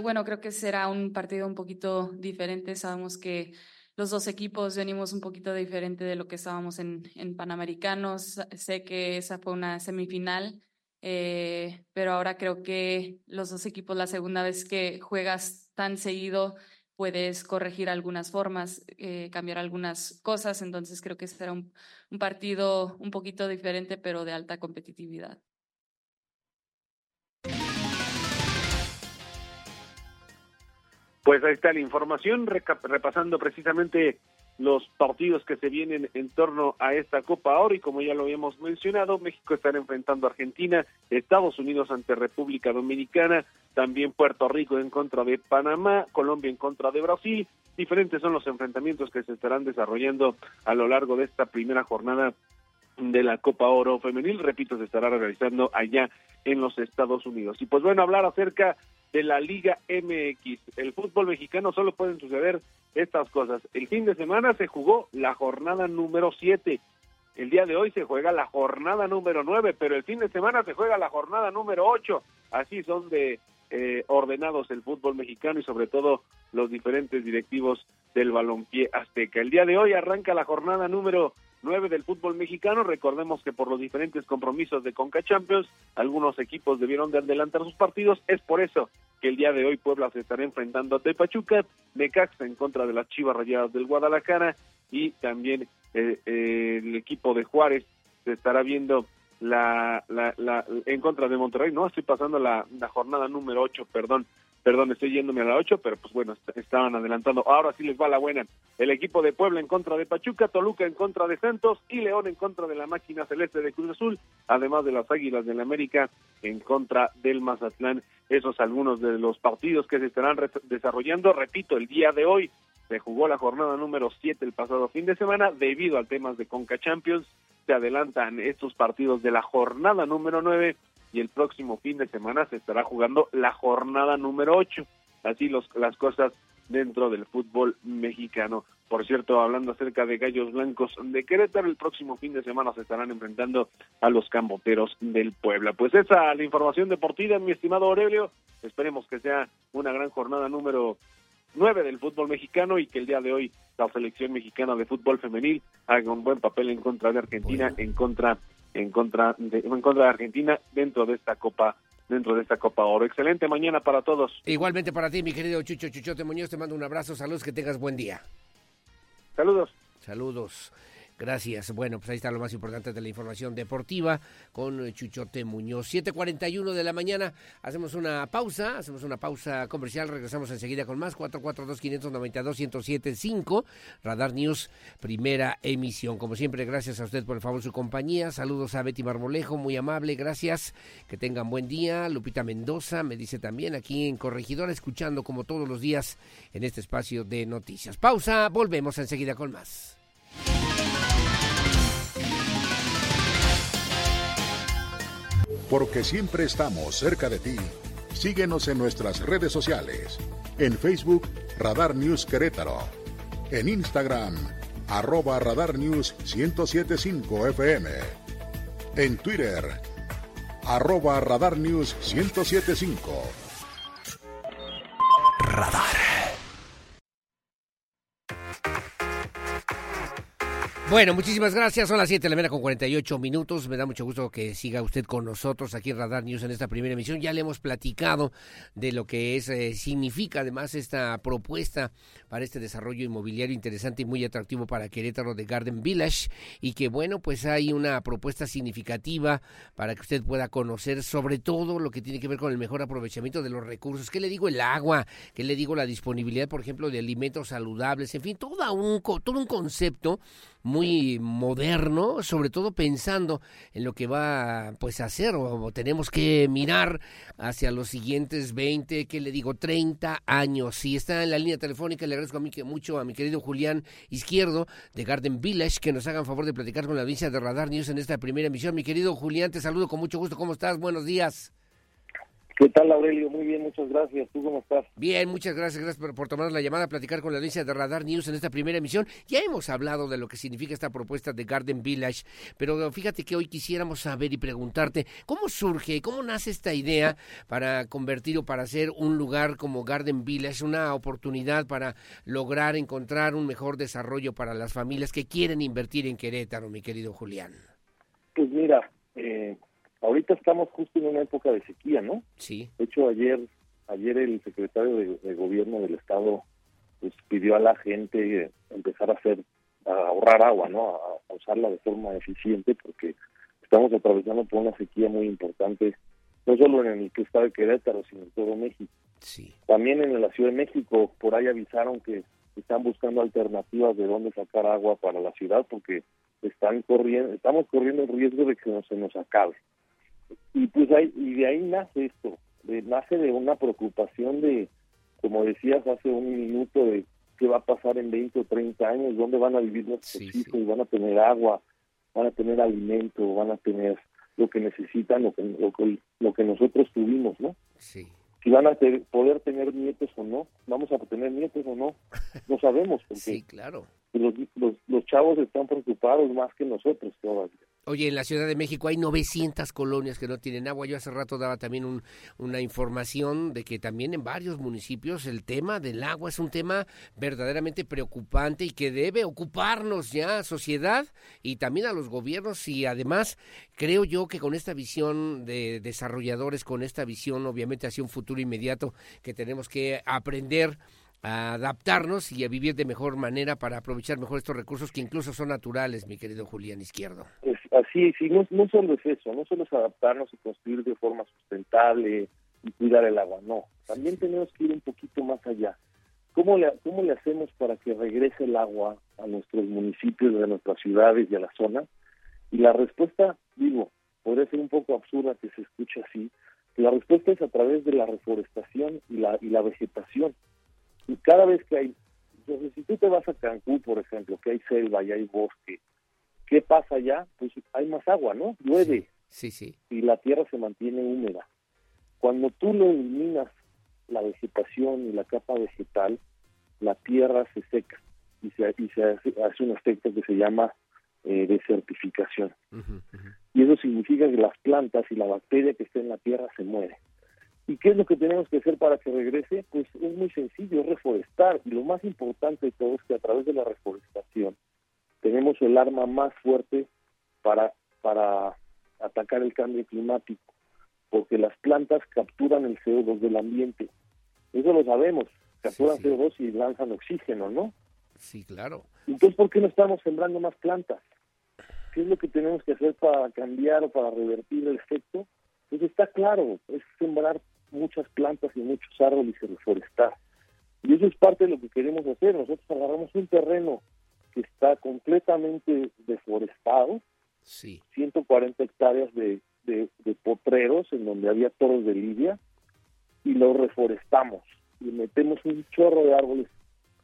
Bueno, creo que será un partido un poquito diferente. Sabemos que los dos equipos venimos un poquito diferente de lo que estábamos en Panamericanos. Sé que esa fue una semifinal, pero ahora creo que los dos equipos, la segunda vez que juegas tan seguido, puedes corregir algunas formas, cambiar algunas cosas. Entonces creo que será un partido un poquito diferente, pero de alta competitividad. Pues ahí está la información, repasando precisamente los partidos que se vienen en torno a esta Copa Oro, y como ya lo habíamos mencionado, México estará enfrentando a Argentina, Estados Unidos ante República Dominicana, también Puerto Rico en contra de Panamá, Colombia en contra de Brasil. Diferentes son los enfrentamientos que se estarán desarrollando a lo largo de esta primera jornada de la Copa Oro Femenil. Repito, se estará realizando allá en los Estados Unidos. Y pues bueno, hablar acerca de la Liga MX. El fútbol mexicano solo pueden suceder estas cosas. El fin de semana se jugó la jornada número 7. El día de hoy se juega la jornada número 9, pero el fin de semana se juega la jornada número 8. Así son de ordenados el fútbol mexicano y sobre todo los diferentes directivos del balompié azteca. El día de hoy arranca la jornada número 9 del fútbol mexicano. Recordemos que por los diferentes compromisos de Conca Champions, algunos equipos debieron de adelantar sus partidos. Es por eso que el día de hoy Puebla se estará enfrentando a Pachuca, Necaxa en contra de las Chivas Rayadas del Guadalajara, y también el equipo de Juárez se estará viendo la en contra de Monterrey. No, estoy pasando la jornada número 8, perdón, estoy yéndome a la 8, pero pues bueno, estaban adelantando. Ahora sí les va la buena. El equipo de Puebla en contra de Pachuca, Toluca en contra de Santos y León en contra de la Máquina Celeste de Cruz Azul, además de las Águilas del América en contra del Mazatlán. Esos algunos de los partidos que se estarán desarrollando. Repito, el día de hoy se jugó la jornada número 7 el pasado fin de semana. Debido a temas de Conca Champions, se adelantan estos partidos de la jornada número 9, y el próximo fin de semana se estará jugando la jornada número 8. Así las cosas dentro del fútbol mexicano. Por cierto, hablando acerca de Gallos Blancos de Querétaro, el próximo fin de semana se estarán enfrentando a los Camboteros del Puebla. Pues esa la información deportiva, mi estimado Aurelio. Esperemos que sea una gran jornada número 9 del fútbol mexicano y que el día de hoy la selección mexicana de fútbol femenil haga un buen papel en contra de Argentina, en contra de Argentina dentro de esta Copa Oro. Excelente mañana para todos. Igualmente para ti, mi querido Chucho Chuchote Muñoz, te mando un abrazo, saludos, que tengas buen día. Saludos. Gracias. Bueno, pues ahí está lo más importante de la información deportiva con Chuchote Muñoz. 7:41 de la mañana. Hacemos una pausa comercial. Regresamos enseguida con más. 442-592-1075. Radar News, primera emisión. Como siempre, gracias a usted por el favor su compañía. Saludos a Betty Marmolejo, muy amable. Gracias. Que tengan buen día. Lupita Mendoza me dice también aquí en Corregidora, escuchando como todos los días en este espacio de noticias. Pausa. Volvemos enseguida con más. Porque siempre estamos cerca de ti. Síguenos en nuestras redes sociales. En Facebook, Radar News Querétaro. En Instagram, @Radar News 107.5 FM. En Twitter, @Radar News 107.5. Radar. Bueno, muchísimas gracias. Son las 7 de la mañana con 48 minutos. Me da mucho gusto que siga usted con nosotros aquí en Radar News en esta primera emisión. Ya le hemos platicado de lo que es, significa además esta propuesta para este desarrollo inmobiliario interesante y muy atractivo para Querétaro de Garden Village, y que bueno, pues hay una propuesta significativa para que usted pueda conocer sobre todo lo que tiene que ver con el mejor aprovechamiento de los recursos. ¿Qué le digo? El agua, ¿qué le digo? La disponibilidad, por ejemplo, de alimentos saludables, en fin, todo un concepto muy moderno, sobre todo pensando en lo que va pues a hacer o tenemos que mirar hacia los siguientes 30 años. Si está en la línea telefónica, le agradezco mucho a mi querido Julián Izquierdo de Garden Village que nos hagan favor de platicar con la audiencia de Radar News en esta primera emisión. Mi querido Julián, te saludo con mucho gusto. ¿Cómo estás? Buenos días. ¿Qué tal, Aurelio? Muy bien, muchas gracias. ¿Tú cómo estás? Bien, muchas gracias. Gracias por tomar la llamada a platicar con la audiencia de Radar News en esta primera emisión. Ya hemos hablado de lo que significa esta propuesta de Garden Village, pero fíjate que hoy quisiéramos saber y preguntarte cómo surge, cómo nace esta idea para convertir o para hacer un lugar como Garden Village, una oportunidad para lograr encontrar un mejor desarrollo para las familias que quieren invertir en Querétaro, mi querido Julián. Pues mira, ahorita estamos justo en una época de sequía, ¿no? Sí. De hecho, ayer el secretario de Gobierno del Estado pues, pidió a la gente empezar a ahorrar agua, ¿no? A usarla de forma eficiente, porque estamos atravesando por una sequía muy importante, no solo en el que está Querétaro, sino en todo México. Sí. También en la Ciudad de México, por ahí avisaron que están buscando alternativas de dónde sacar agua para la ciudad, porque estamos corriendo el riesgo de que se nos acabe. Y pues de ahí nace esto, nace de una preocupación de, como decías hace un minuto, de qué va a pasar en 20 o 30 años, dónde van a vivir nuestros hijos, van a tener agua, van a tener alimento, van a tener lo que necesitan, lo que nosotros tuvimos, ¿no? Sí. Si van a poder tener nietos o no, vamos a tener nietos o no, no sabemos. Porque sí, claro. Los chavos están preocupados más que nosotros todavía. Oye, en la Ciudad de México hay 900 colonias que no tienen agua. Yo hace rato daba también una información de que también en varios municipios el tema del agua es un tema verdaderamente preocupante y que debe ocuparnos ya a sociedad y también a los gobiernos. Y además creo yo que con esta visión de desarrolladores, con esta visión obviamente hacia un futuro inmediato que tenemos que aprender a adaptarnos y a vivir de mejor manera para aprovechar mejor estos recursos que incluso son naturales, mi querido Julián Izquierdo. Pues así es, y no solo es eso, no solo es adaptarnos y construir de forma sustentable y cuidar el agua, no. También tenemos que ir un poquito más allá. ¿Cómo le hacemos para que regrese el agua a nuestros municipios, a nuestras ciudades y a la zona? Y la respuesta, digo, podría ser un poco absurda que se escuche así, la respuesta es a través de la reforestación y la vegetación. Y cada vez que hay, entonces, si tú te vas a Cancún, por ejemplo, que hay selva y hay bosque, ¿qué pasa allá? Pues hay más agua, ¿no? Llueve. Sí. Y la tierra se mantiene húmeda. Cuando tú lo eliminas, la vegetación y la capa vegetal, la tierra se seca y se hace un aspecto que se llama desertificación. Uh-huh. Y eso significa que las plantas y la bacteria que está en la tierra se muere. ¿Y qué es lo que tenemos que hacer para que regrese? Pues es muy sencillo, es reforestar. Y lo más importante de todo es que a través de la reforestación tenemos el arma más fuerte para atacar el cambio climático, porque las plantas capturan el CO2 del ambiente. Eso lo sabemos, capturan CO2 y lanzan oxígeno, ¿no? Sí, claro. Entonces, ¿por qué no estamos sembrando más plantas? ¿Qué es lo que tenemos que hacer para cambiar o para revertir el efecto? Pues está claro, es sembrar muchas plantas y muchos árboles y reforestar. Y eso es parte de lo que queremos hacer. Nosotros agarramos un terreno que está completamente deforestado, 140 hectáreas de potreros en donde había toros de lidia, y lo reforestamos. Y metemos un chorro de árboles,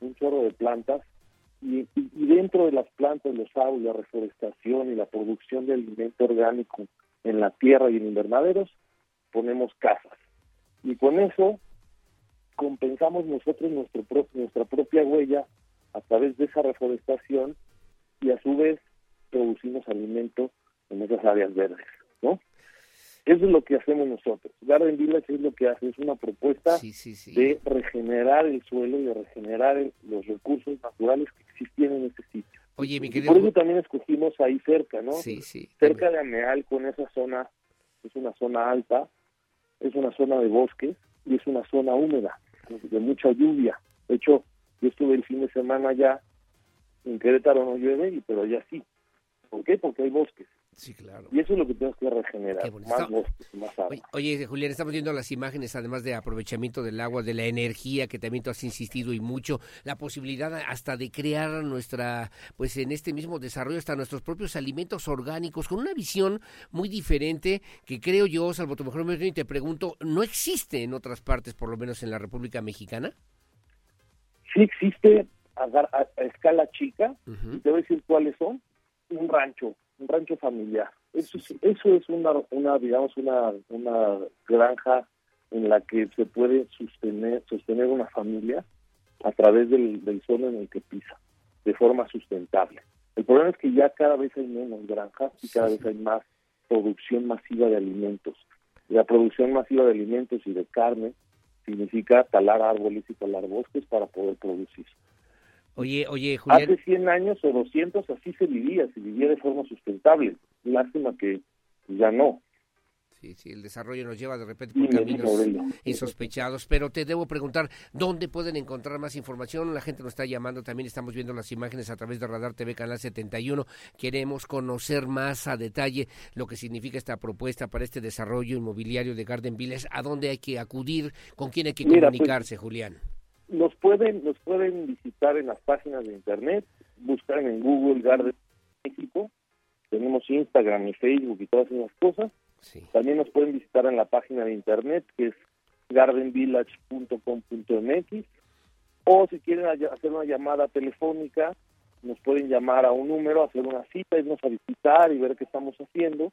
un chorro de plantas, y dentro de las plantas, los árboles, la reforestación y la producción de alimento orgánico en la tierra y en invernaderos, ponemos casas. Y con eso compensamos nosotros nuestra propia huella a través de esa reforestación y a su vez producimos alimento en esas áreas verdes, ¿no? Eso es lo que hacemos nosotros. Garden Village es lo que hace, es una propuesta de regenerar el suelo y de regenerar los recursos naturales que existían en este sitio. Oye, mi querido... Por eso también escogimos ahí cerca, ¿no? Sí, sí. Cerca también. De Amealco, en esa zona, es una zona alta, es una zona de bosque y es una zona húmeda, de mucha lluvia. De hecho, yo estuve el fin de semana allá, en Querétaro no llueve, pero allá sí. ¿Por qué? Porque hay bosques. Sí, claro. Y eso es lo que tenemos que regenerar, más bosques, más agua. Oye, Julián, estamos viendo las imágenes, además de aprovechamiento del agua, de la energía, que también tú has insistido y mucho, la posibilidad hasta de crear nuestra, pues en este mismo desarrollo, hasta nuestros propios alimentos orgánicos, con una visión muy diferente que creo yo, salvo tu mejor opinión, y te pregunto, ¿no existe en otras partes, por lo menos en la República Mexicana? Sí existe a escala chica, uh-huh. Y te voy a decir cuáles son. Un rancho familiar. Eso es una granja en la que se puede sostener una familia a través del suelo en el que pisa, de forma sustentable. El problema es que ya cada vez hay menos granjas y cada vez hay más producción masiva de alimentos. La producción masiva de alimentos y de carne significa talar árboles y talar bosques para poder producir. Oye, Julián. Hace 100 años o 200 así se vivía de forma sustentable. Lástima que ya no. Sí, el desarrollo nos lleva de repente por caminos insospechados. Pero te debo preguntar, ¿dónde pueden encontrar más información? La gente nos está llamando, también estamos viendo las imágenes a través de Radar TV Canal 71. Queremos conocer más a detalle lo que significa esta propuesta para este desarrollo inmobiliario de Garden Village. ¿A dónde hay que acudir? ¿Con quién hay que comunicarse, pues, Julián? Nos pueden visitar en las páginas de internet, buscar en Google Garden México, tenemos Instagram y Facebook y todas esas cosas. Sí. También nos pueden visitar en la página de internet, que es gardenvillage.com.mx, o si quieren hacer una llamada telefónica, nos pueden llamar a un número, hacer una cita, irnos a visitar y ver qué estamos haciendo,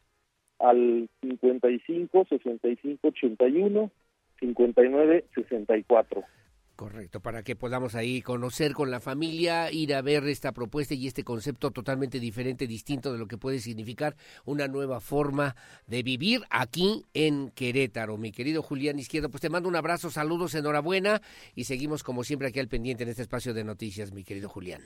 al 55-65-81-59-64. Correcto, para que podamos ahí conocer con la familia, ir a ver esta propuesta y este concepto totalmente diferente, distinto de lo que puede significar una nueva forma de vivir aquí en Querétaro. Mi querido Julián Izquierdo, pues te mando un abrazo, saludos, enhorabuena y seguimos como siempre aquí al pendiente en este espacio de noticias, mi querido Julián.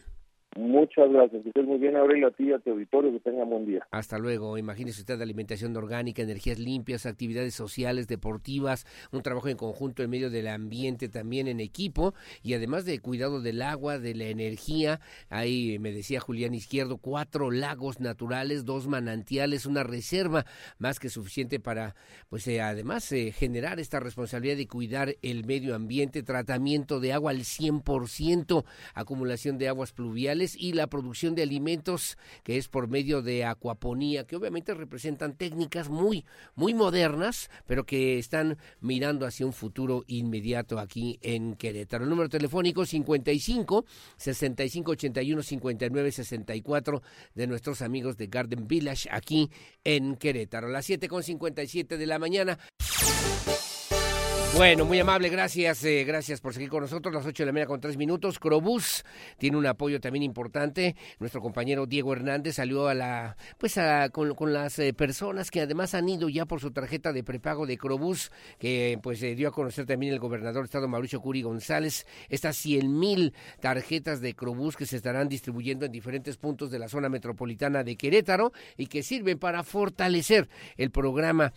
Muchas gracias, que estés muy bien, Aurelio, a ti y a tu auditorio, que tengan buen día. Hasta luego. Imagínese usted la alimentación orgánica, energías limpias, actividades sociales, deportivas, un trabajo en conjunto en medio del ambiente, también en equipo, y además de cuidado del agua, de la energía. Ahí me decía Julián Izquierdo, 4 lagos naturales, 2 manantiales, una reserva más que suficiente para, pues además, generar esta responsabilidad de cuidar el medio ambiente, tratamiento de agua al 100%, acumulación de aguas pluviales, y la producción de alimentos que es por medio de acuaponía, que obviamente representan técnicas muy, muy modernas, pero que están mirando hacia un futuro inmediato aquí en Querétaro. El número telefónico 55-65-81-59-64 de nuestros amigos de Garden Village aquí en Querétaro. Las 7:57 de la mañana. Bueno, muy amable, gracias por seguir con nosotros. Las 8:03 a.m. Crobús tiene un apoyo también importante. Nuestro compañero Diego Hernández salió con las personas que además han ido ya por su tarjeta de prepago de Crobús, que pues dio a conocer también el gobernador de Estado Mauricio Curi González. Estas 100,000 tarjetas de Crobús que se estarán distribuyendo en diferentes puntos de la zona metropolitana de Querétaro y que sirven para fortalecer el programa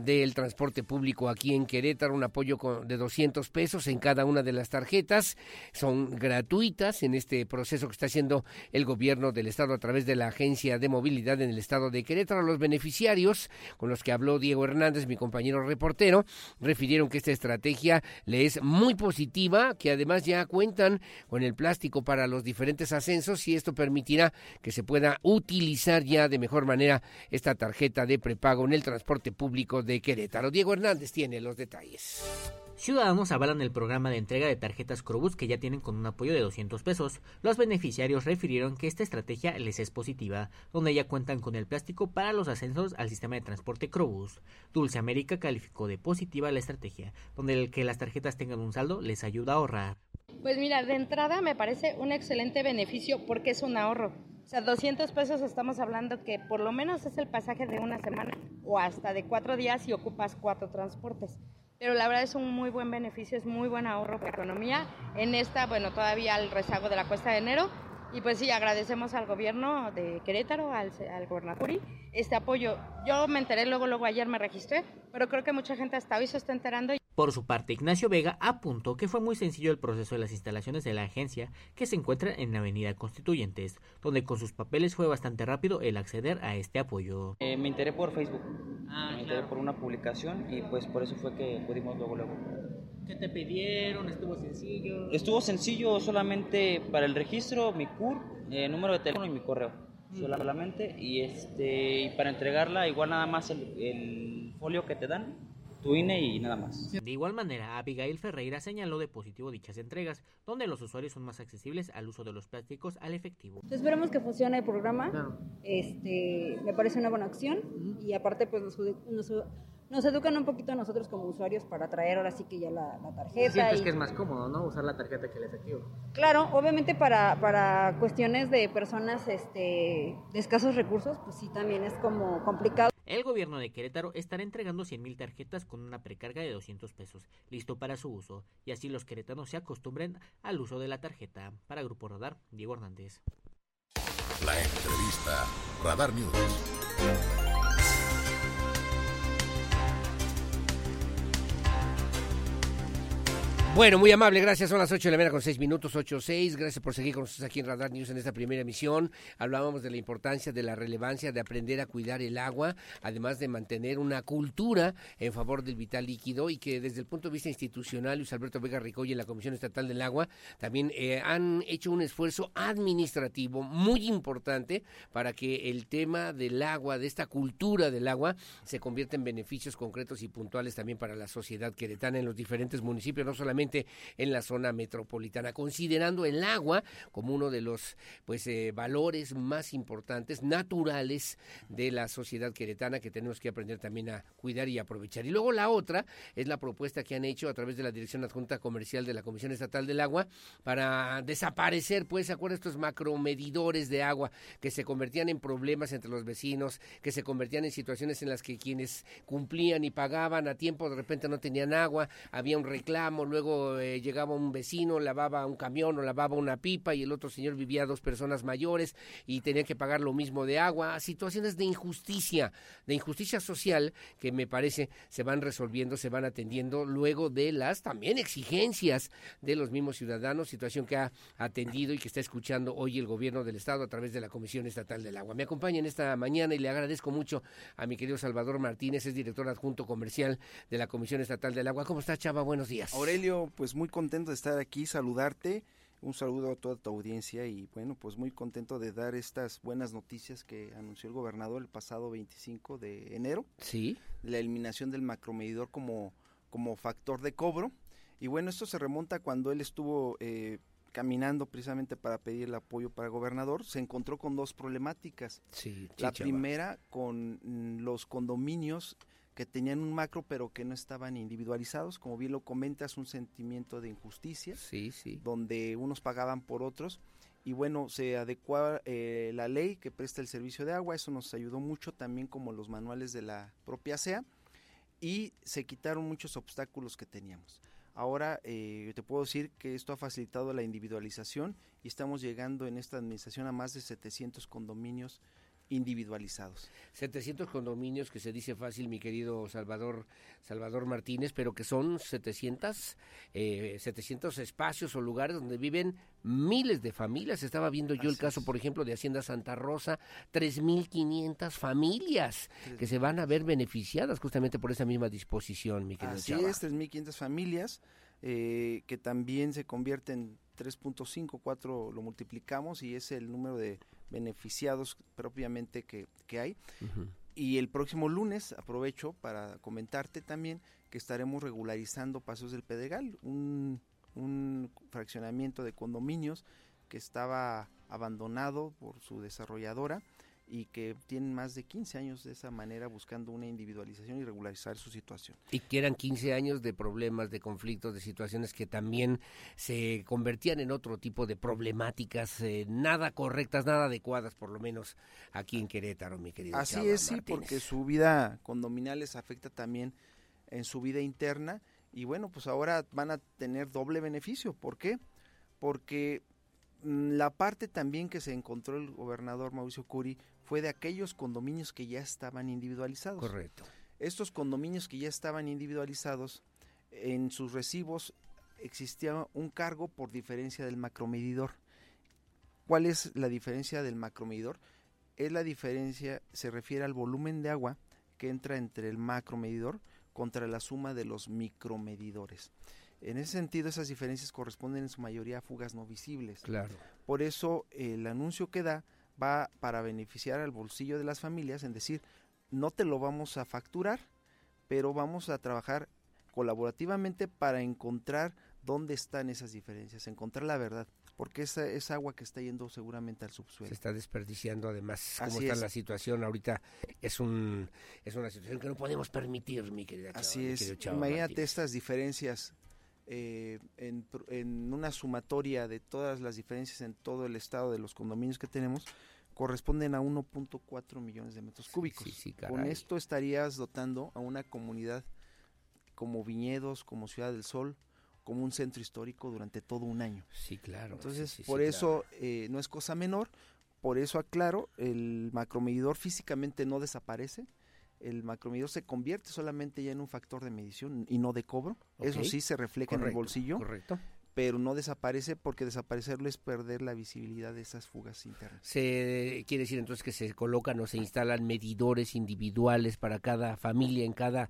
del transporte público aquí en Querétaro. Un apoyo de $200 en cada una de las tarjetas, son gratuitas en este proceso que está haciendo el gobierno del estado a través de la Agencia de Movilidad en el estado de Querétaro. Los beneficiarios con los que habló Diego Hernández, mi compañero reportero, refirieron que esta estrategia le es muy positiva, que además ya cuentan con el plástico para los diferentes ascensos y esto permitirá que se pueda utilizar ya de mejor manera esta tarjeta de prepago en el transporte público de Querétaro. Diego Hernández tiene los detalles. Ciudadanos avalan el programa de entrega de tarjetas Crobús que ya tienen con un apoyo de $200. Los beneficiarios refirieron que esta estrategia les es positiva, donde ya cuentan con el plástico para los ascensos al sistema de transporte Crobús. Dulce América calificó de positiva la estrategia, donde el que las tarjetas tengan un saldo les ayuda a ahorrar. Pues mira, de entrada me parece un excelente beneficio porque es un ahorro. O sea, $200 estamos hablando que por lo menos es el pasaje de una semana o hasta de 4 días si ocupas 4 transportes. Pero la verdad es un muy buen beneficio, es muy buen ahorro para economía. En esta, bueno, todavía el rezago de la cuesta de enero, Y pues sí, agradecemos al gobierno de Querétaro, al gobernador Curi, este apoyo. Yo me enteré luego ayer, me registré, pero creo que mucha gente hasta hoy se está enterando. Por su parte, Ignacio Vega apuntó que fue muy sencillo el proceso de las instalaciones de la agencia, que se encuentra en la Avenida Constituyentes, donde con sus papeles fue bastante rápido el acceder a este apoyo. Me enteré por Facebook, enteré por una publicación y pues por eso fue que pudimos luego. ¿Qué te pidieron? ¿Estuvo sencillo? Estuvo sencillo solamente para el registro, mi CUR, número de teléfono y mi correo, solamente, y para entregarla igual nada más el folio que te dan, tu INE y nada más. De igual manera, Abigail Ferreira señaló de positivo dichas entregas, donde los usuarios son más accesibles al uso de los plásticos al efectivo. Entonces, esperemos que funcione el programa, claro. Me parece una buena acción y aparte pues nos educan un poquito a nosotros como usuarios para traer ahora sí que ya la tarjeta. Sientes que es más cómodo, ¿no? Usar la tarjeta que el efectivo. Claro, obviamente para cuestiones de personas de escasos recursos, pues sí también es como complicado. El gobierno de Querétaro estará entregando 100,000 tarjetas con una precarga de 200 pesos, listo para su uso, y así los queretanos se acostumbren al uso de la tarjeta. Para Grupo Radar, Diego Hernández. La entrevista Radar News. Bueno, muy amable, gracias. Son las 8:06, 8:06. Gracias por seguir con nosotros aquí en Radar News en esta primera emisión. Hablábamos de la importancia, de la relevancia de aprender a cuidar el agua, además de mantener una cultura en favor del vital líquido y que desde el punto de vista institucional, Luis Alberto Vega Ricoy en la Comisión Estatal del Agua también han hecho un esfuerzo administrativo muy importante para que el tema del agua, de esta cultura del agua, se convierta en beneficios concretos y puntuales también para la sociedad queretana en los diferentes municipios, no solamente en la zona metropolitana, considerando el agua como uno de los valores más importantes, naturales de la sociedad queretana, que tenemos que aprender también a cuidar y aprovechar. Y luego la otra es la propuesta que han hecho a través de la Dirección Adjunta Comercial de la Comisión Estatal del Agua para desaparecer, ¿se acuerdan estos macromedidores de agua que se convertían en problemas entre los vecinos, que se convertían en situaciones en las que quienes cumplían y pagaban a tiempo de repente no tenían agua, había un reclamo, luego llegaba un vecino, lavaba un camión o lavaba una pipa y el otro señor vivía dos personas mayores y tenía que pagar lo mismo de agua? Situaciones de injusticia social que me parece se van resolviendo, se van atendiendo luego de las también exigencias de los mismos ciudadanos, situación que ha atendido y que está escuchando hoy el gobierno del estado a través de la Comisión Estatal del Agua. Me acompaña en esta mañana y le agradezco mucho a mi querido Salvador Martínez, es director adjunto comercial de la Comisión Estatal del Agua. ¿Cómo está, Chava? Buenos días. Aurelio, pues muy contento de estar aquí, saludarte, un saludo a toda tu audiencia y bueno, pues muy contento de dar estas buenas noticias que anunció el gobernador el pasado 25 de enero. Sí. La eliminación del macromedidor como factor de cobro y bueno, esto se remonta cuando él estuvo caminando precisamente para pedir el apoyo para el gobernador, se encontró con dos problemáticas. Sí, chichaba. La primera con los condominios que tenían un macro pero que no estaban individualizados, como bien lo comentas, un sentimiento de injusticia, sí, donde unos pagaban por otros, y bueno, se adecua la ley que presta el servicio de agua, eso nos ayudó mucho también como los manuales de la propia SEA, y se quitaron muchos obstáculos que teníamos. Ahora te puedo decir que esto ha facilitado la individualización y estamos llegando en esta administración a más de 700 condominios individualizados. 700 condominios que se dice fácil, mi querido Salvador Martínez, pero que son 700 espacios o lugares donde viven miles de familias. Estaba viendo yo el caso, por ejemplo, de Hacienda Santa Rosa, 3.500 familias que se van a ver beneficiadas justamente por esa misma disposición, mi querido Chava. Así es, 3.500 familias que también se convierten en 3.5, 4 lo multiplicamos y es el número de beneficiados propiamente que hay. Uh-huh. Y el próximo lunes aprovecho para comentarte también que estaremos regularizando Pasos del Pedregal, un fraccionamiento de condominios que estaba abandonado por su desarrolladora y que tienen más de 15 años de esa manera buscando una individualización y regularizar su situación. Y que eran 15 años de problemas, de conflictos, de situaciones que también se convertían en otro tipo de problemáticas nada correctas, nada adecuadas, por lo menos aquí en Querétaro, mi querido Chava Martínez. Así es, sí, porque su vida condominal les afecta también en su vida interna y bueno, pues ahora van a tener doble beneficio. ¿Por qué? Porque La parte también que se encontró el gobernador Mauricio Curi fue de aquellos condominios que ya estaban individualizados. Correcto. Estos condominios que ya estaban individualizados, en sus recibos existía un cargo por diferencia del macromedidor. ¿Cuál es la diferencia del macromedidor? Es la diferencia, se refiere al volumen de agua que entra entre el macromedidor contra la suma de los micromedidores. En ese sentido, esas diferencias corresponden en su mayoría a fugas no visibles. Claro. Por eso, el anuncio que da va para beneficiar al bolsillo de las familias, en decir, no te lo vamos a facturar, pero vamos a trabajar colaborativamente para encontrar dónde están esas diferencias, encontrar la verdad, porque esa es agua que está yendo seguramente al subsuelo. Se está desperdiciando, además, como está la situación ahorita, es una situación que no podemos permitir, mi querida Chava. Así es, imagínate estas diferencias en una sumatoria de todas las diferencias en todo el estado de los condominios que tenemos, corresponden a 1.4 millones de metros cúbicos. Sí, con esto estarías dotando a una comunidad como Viñedos, como Ciudad del Sol, como un centro histórico durante todo un año. Sí, claro. Entonces, por eso claro. No es cosa menor, por eso aclaro, el macromedidor físicamente no desaparece, el macromedidor se convierte solamente ya en un factor de medición y no de cobro, okay. Eso sí se refleja correcto, en el bolsillo. Correcto. Pero no desaparece, porque desaparecerlo es perder la visibilidad de esas fugas internas. Se quiere decir entonces que se colocan o se instalan medidores individuales para cada familia, en cada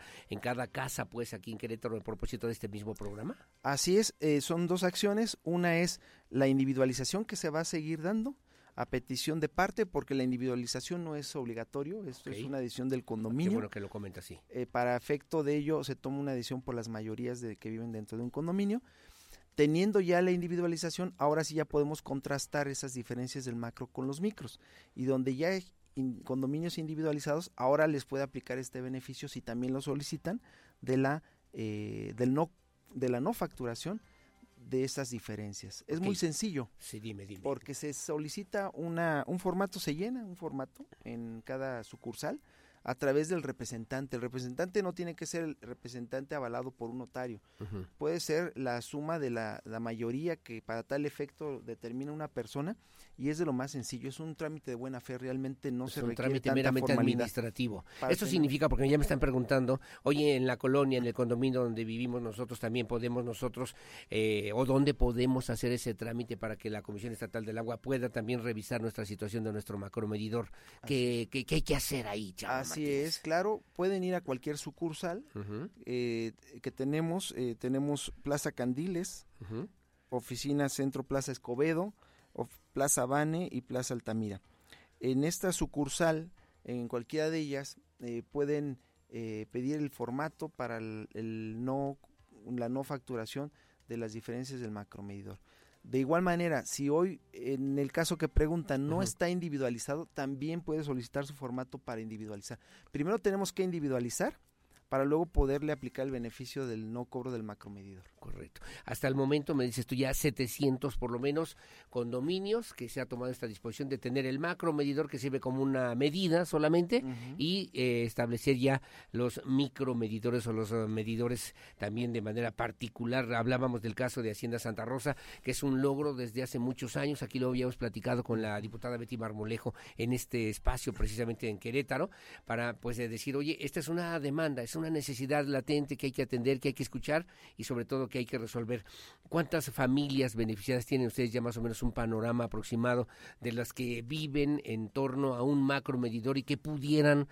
casa, pues aquí en Querétaro, a propósito de este mismo programa. Así es, son dos acciones. Una es la individualización que se va a seguir dando a petición de parte, porque la individualización no es obligatorio, esto okay. Es una decisión del condominio. Qué bueno que lo comenta así. Para efecto de ello se toma una decisión por las mayorías de que viven dentro de un condominio. Teniendo ya la individualización, ahora sí ya podemos contrastar esas diferencias del macro con los micros, y donde ya hay condominios individualizados, ahora les puede aplicar este beneficio, si también lo solicitan, de la no facturación de esas diferencias. Es okay. Muy sencillo. Sí, dime. Porque se solicita un formato, se llena un formato en cada sucursal a través del representante. El representante no tiene que ser el representante avalado por un notario. Uh-huh. Puede ser la suma de la mayoría que para tal efecto determina una persona, y es de lo más sencillo. Es un trámite de buena fe, realmente no se requiere tanta formalidad. Es un trámite meramente administrativo. Esto significa, porque ya me están preguntando, oye, en la colonia, en el condominio donde vivimos nosotros, también podemos nosotros, o dónde podemos hacer ese trámite para que la Comisión Estatal del Agua pueda también revisar nuestra situación de nuestro macromedidor. ¿Qué hay que hacer ahí, chavos? Así es, claro, pueden ir a cualquier sucursal uh-huh. Que tenemos. Tenemos Plaza Candiles, uh-huh. Oficina Centro Plaza Escobedo, Plaza Bane y Plaza Altamira. En esta sucursal, en cualquiera de ellas, pueden pedir el formato para la no facturación de las diferencias del macromedidor. De igual manera, si hoy, en el caso que preguntan, no uh-huh. está individualizado, también puede solicitar su formato para individualizar. Primero tenemos que individualizar para luego poderle aplicar el beneficio del no cobro del macromedidor. Correcto. Hasta el momento, me dices tú, ya 700 por lo menos condominios que se ha tomado esta disposición de tener el macromedidor, que sirve como una medida solamente, uh-huh. y establecer ya los micromedidores o los medidores también de manera particular. Hablábamos del caso de Hacienda Santa Rosa, que es un logro desde hace muchos años. Aquí lo habíamos platicado con la diputada Betty Marmolejo en este espacio, precisamente en Querétaro, para pues decir, oye, esta es una demanda, es una necesidad latente que hay que atender, que hay que escuchar y sobre todo que hay que resolver. ¿Cuántas familias beneficiadas tienen ustedes ya más o menos un panorama aproximado de las que viven en torno a un macromedidor y que pudieran,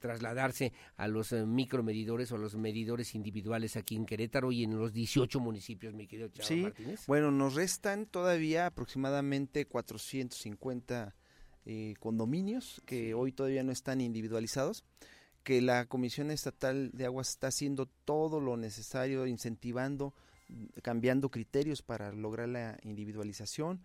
trasladarse a los micromedidores o los medidores individuales aquí en Querétaro y en los 18 municipios, mi querido Chava Martínez? Bueno, nos restan todavía aproximadamente 450 condominios que hoy todavía no están individualizados, que la Comisión Estatal de Aguas está haciendo todo lo necesario, incentivando, cambiando criterios para lograr la individualización.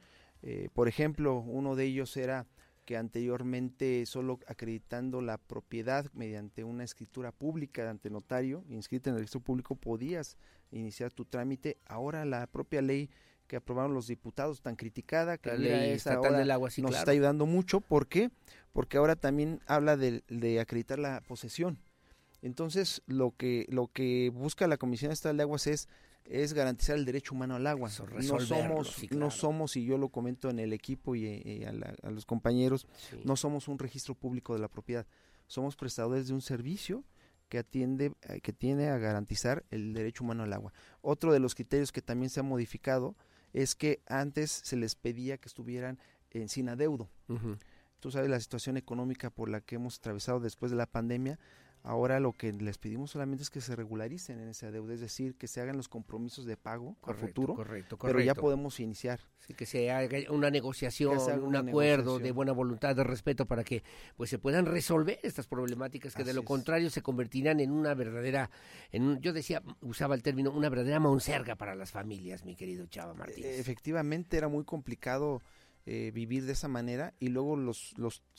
Por ejemplo, uno de ellos era que anteriormente solo acreditando la propiedad mediante una escritura pública ante notario, inscrita en el registro público, podías iniciar tu trámite. Ahora la propia ley que aprobaron los diputados, tan criticada, que la ley estatal del agua, sí, nos claro. está ayudando mucho. ¿Por qué? Porque ahora también habla de acreditar la posesión. Entonces, lo que busca la Comisión Estatal de Aguas es es garantizar el derecho humano al agua. No somos, sí, claro, no somos, y yo lo comento en el equipo y a los compañeros, sí, no somos un registro público de la propiedad, somos prestadores de un servicio que atiende, que tiene a garantizar el derecho humano al agua. Otro de los criterios que también se ha modificado es que antes se les pedía que estuvieran sin adeudo. Uh-huh. Tú sabes la situación económica por la que hemos atravesado después de la pandemia. Ahora lo que les pedimos solamente es que se regularicen en ese adeudo, es decir, que se hagan los compromisos de pago a futuro, correcto. Pero ya podemos iniciar. Sí, que se haga una negociación, un acuerdo de buena voluntad, de respeto, para que pues se puedan resolver estas problemáticas que contrario se convertirán en una verdadera, yo decía, usaba el término, una verdadera monserga para las familias, mi querido Chava Martínez. Efectivamente era muy complicado vivir de esa manera, y luego los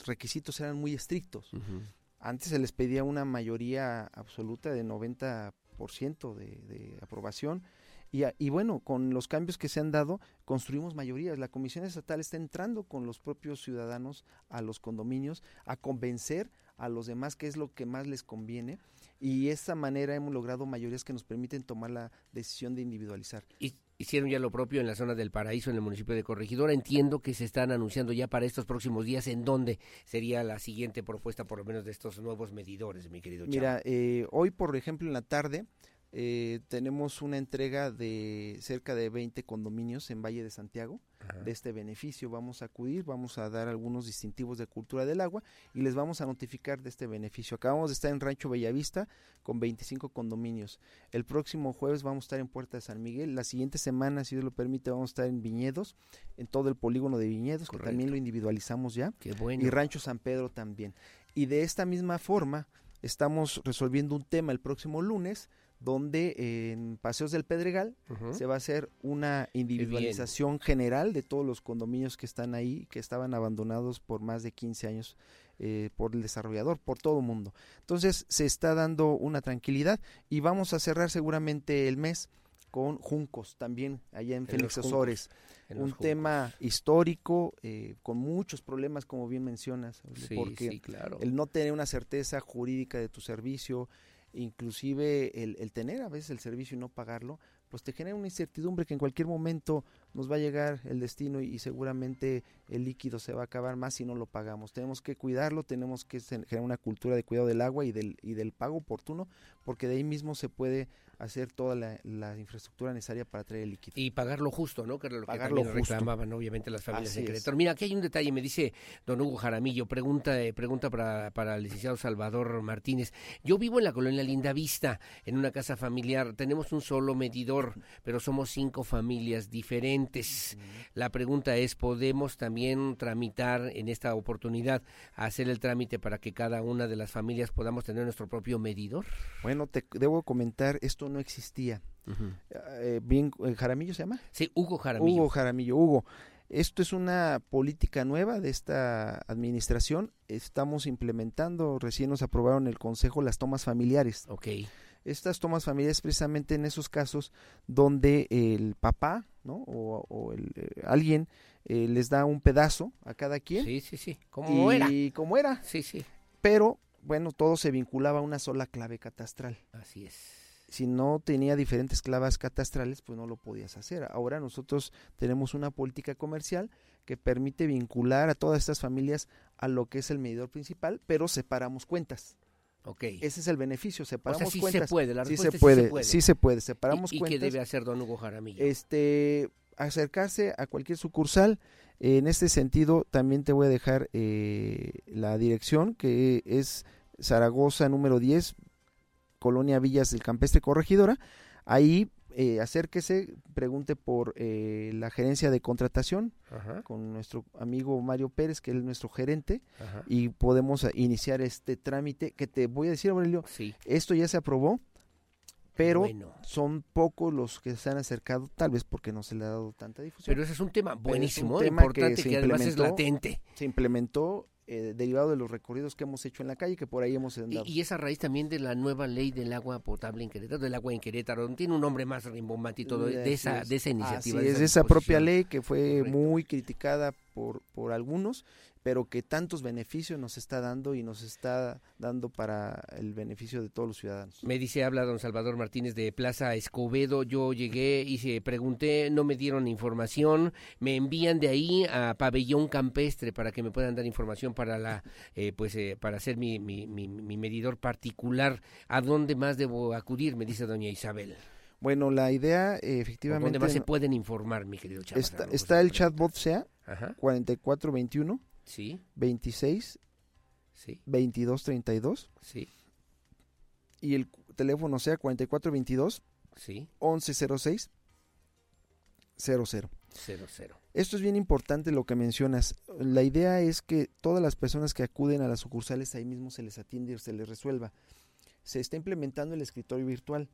requisitos eran muy estrictos. Uh-huh. Antes se les pedía una mayoría absoluta de 90% de aprobación, y bueno, con los cambios que se han dado, construimos mayorías. La Comisión Estatal está entrando con los propios ciudadanos a los condominios a convencer a los demás qué es lo que más les conviene, y de esa manera hemos logrado mayorías que nos permiten tomar la decisión de individualizar. Hicieron ya lo propio en la zona del Paraíso, en el municipio de Corregidora. Entiendo que se están anunciando ya para estos próximos días en dónde sería la siguiente propuesta, por lo menos de estos nuevos medidores, mi querido Chavo. Mira, hoy, por ejemplo, en la tarde tenemos una entrega de cerca de 20 condominios en Valle de Santiago. Ajá. De este beneficio vamos a acudir, vamos a dar algunos distintivos de cultura del agua y les vamos a notificar de este beneficio. Acabamos de estar en Rancho Bellavista con 25 condominios. El próximo jueves vamos a estar en Puerta de San Miguel. La siguiente semana, si Dios lo permite, vamos a estar en Viñedos, en todo el polígono de Viñedos. Correcto. Que también lo individualizamos ya. Qué bueno. Y Rancho San Pedro también. Y de esta misma forma estamos resolviendo un tema el próximo lunes, donde en Paseos del Pedregal, uh-huh, se va a hacer una individualización general de todos los condominios que están ahí, que estaban abandonados por más de 15 años por el desarrollador, por todo el mundo. Entonces se está dando una tranquilidad, y vamos a cerrar seguramente el mes con Juncos, también allá en Félix Osores, un tema histórico, con muchos problemas, como bien mencionas, sí, porque sí, claro, el no tener una certeza jurídica de tu servicio, inclusive el tener a veces el servicio y no pagarlo, pues te genera una incertidumbre que en cualquier momento nos va a llegar el destino, y seguramente el líquido se va a acabar más si no lo pagamos. Tenemos que cuidarlo, tenemos que generar una cultura de cuidado del agua y del pago oportuno, porque de ahí mismo se puede hacer toda la infraestructura necesaria para traer el líquido. Y pagarlo justo, ¿no? Que era lo pagarlo que justo reclamaban obviamente las familias. Así en Querétaro. Es. Mira, aquí hay un detalle, me dice don Hugo Jaramillo, pregunta para el licenciado Salvador Martínez. Yo vivo en la colonia Linda Vista, en una casa familiar, tenemos un solo medidor, pero somos 5 familias diferentes. La pregunta es, ¿podemos también tramitar en esta oportunidad, hacer el trámite para que cada una de las familias podamos tener nuestro propio medidor? Bueno, te debo comentar, esto no existía. Uh-huh. Bien, ¿Jaramillo se llama? Sí, Hugo Jaramillo. Hugo. Esto es una política nueva de esta administración, estamos implementando, recién nos aprobaron el Consejo las tomas familiares. Okay. Estas tomas familiares precisamente en esos casos donde el papá, ¿no? Alguien les da un pedazo a cada quien. Sí, como era. Sí. Pero bueno, todo se vinculaba a una sola clave catastral. Así es. Si no tenía diferentes clavas catastrales, pues no lo podías hacer. Ahora nosotros tenemos una política comercial que permite vincular a todas estas familias a lo que es el medidor principal, pero separamos cuentas. Okay. Ese es el beneficio, separamos cuentas. Sí se puede, la respuesta sí se puede. Separamos cuentas. ¿Y qué debe hacer don Hugo Jaramillo? Acercarse a cualquier sucursal. En este sentido, también te voy a dejar la dirección, que es Zaragoza número 10, Colonia Villas del Campestre, Corregidora. Ahí acérquese, pregunte por la gerencia de contratación. Ajá. Con nuestro amigo Mario Pérez, que es nuestro gerente. Ajá. Y podemos iniciar este trámite que te voy a decir, Aurelio, sí, esto ya se aprobó, pero bueno, son pocos los que se han acercado, tal vez porque no se le ha dado tanta difusión. Pero ese es un tema buenísimo, un tema importante, que además es latente. Se implementó derivado de los recorridos que hemos hecho en la calle, que por ahí hemos andado. Y esa raíz también de la nueva ley del agua potable en Querétaro, tiene un nombre más rimbombante y todo, de esa iniciativa. Así es, de esa propia ley que fue muy criticada por algunos, pero que tantos beneficios nos está dando y nos está dando para el beneficio de todos los ciudadanos. Me dice, habla don Salvador Martínez de Plaza Escobedo, yo llegué y se pregunté, no me dieron información, me envían de ahí a Pabellón Campestre para que me puedan dar información para la para hacer mi medidor particular. ¿A dónde más debo acudir?, me dice doña Isabel. Bueno, la idea efectivamente... ¿Dónde más se pueden informar, mi querido Chava? Está el chatbot SEA, 4421, sí, 26, sí, 2232, sí, y el teléfono SEA 4422, sí, 1106, 00. 00. Esto es bien importante lo que mencionas. La idea es que todas las personas que acuden a las sucursales ahí mismo se les atiende y se les resuelva. Se está implementando el escritorio virtual.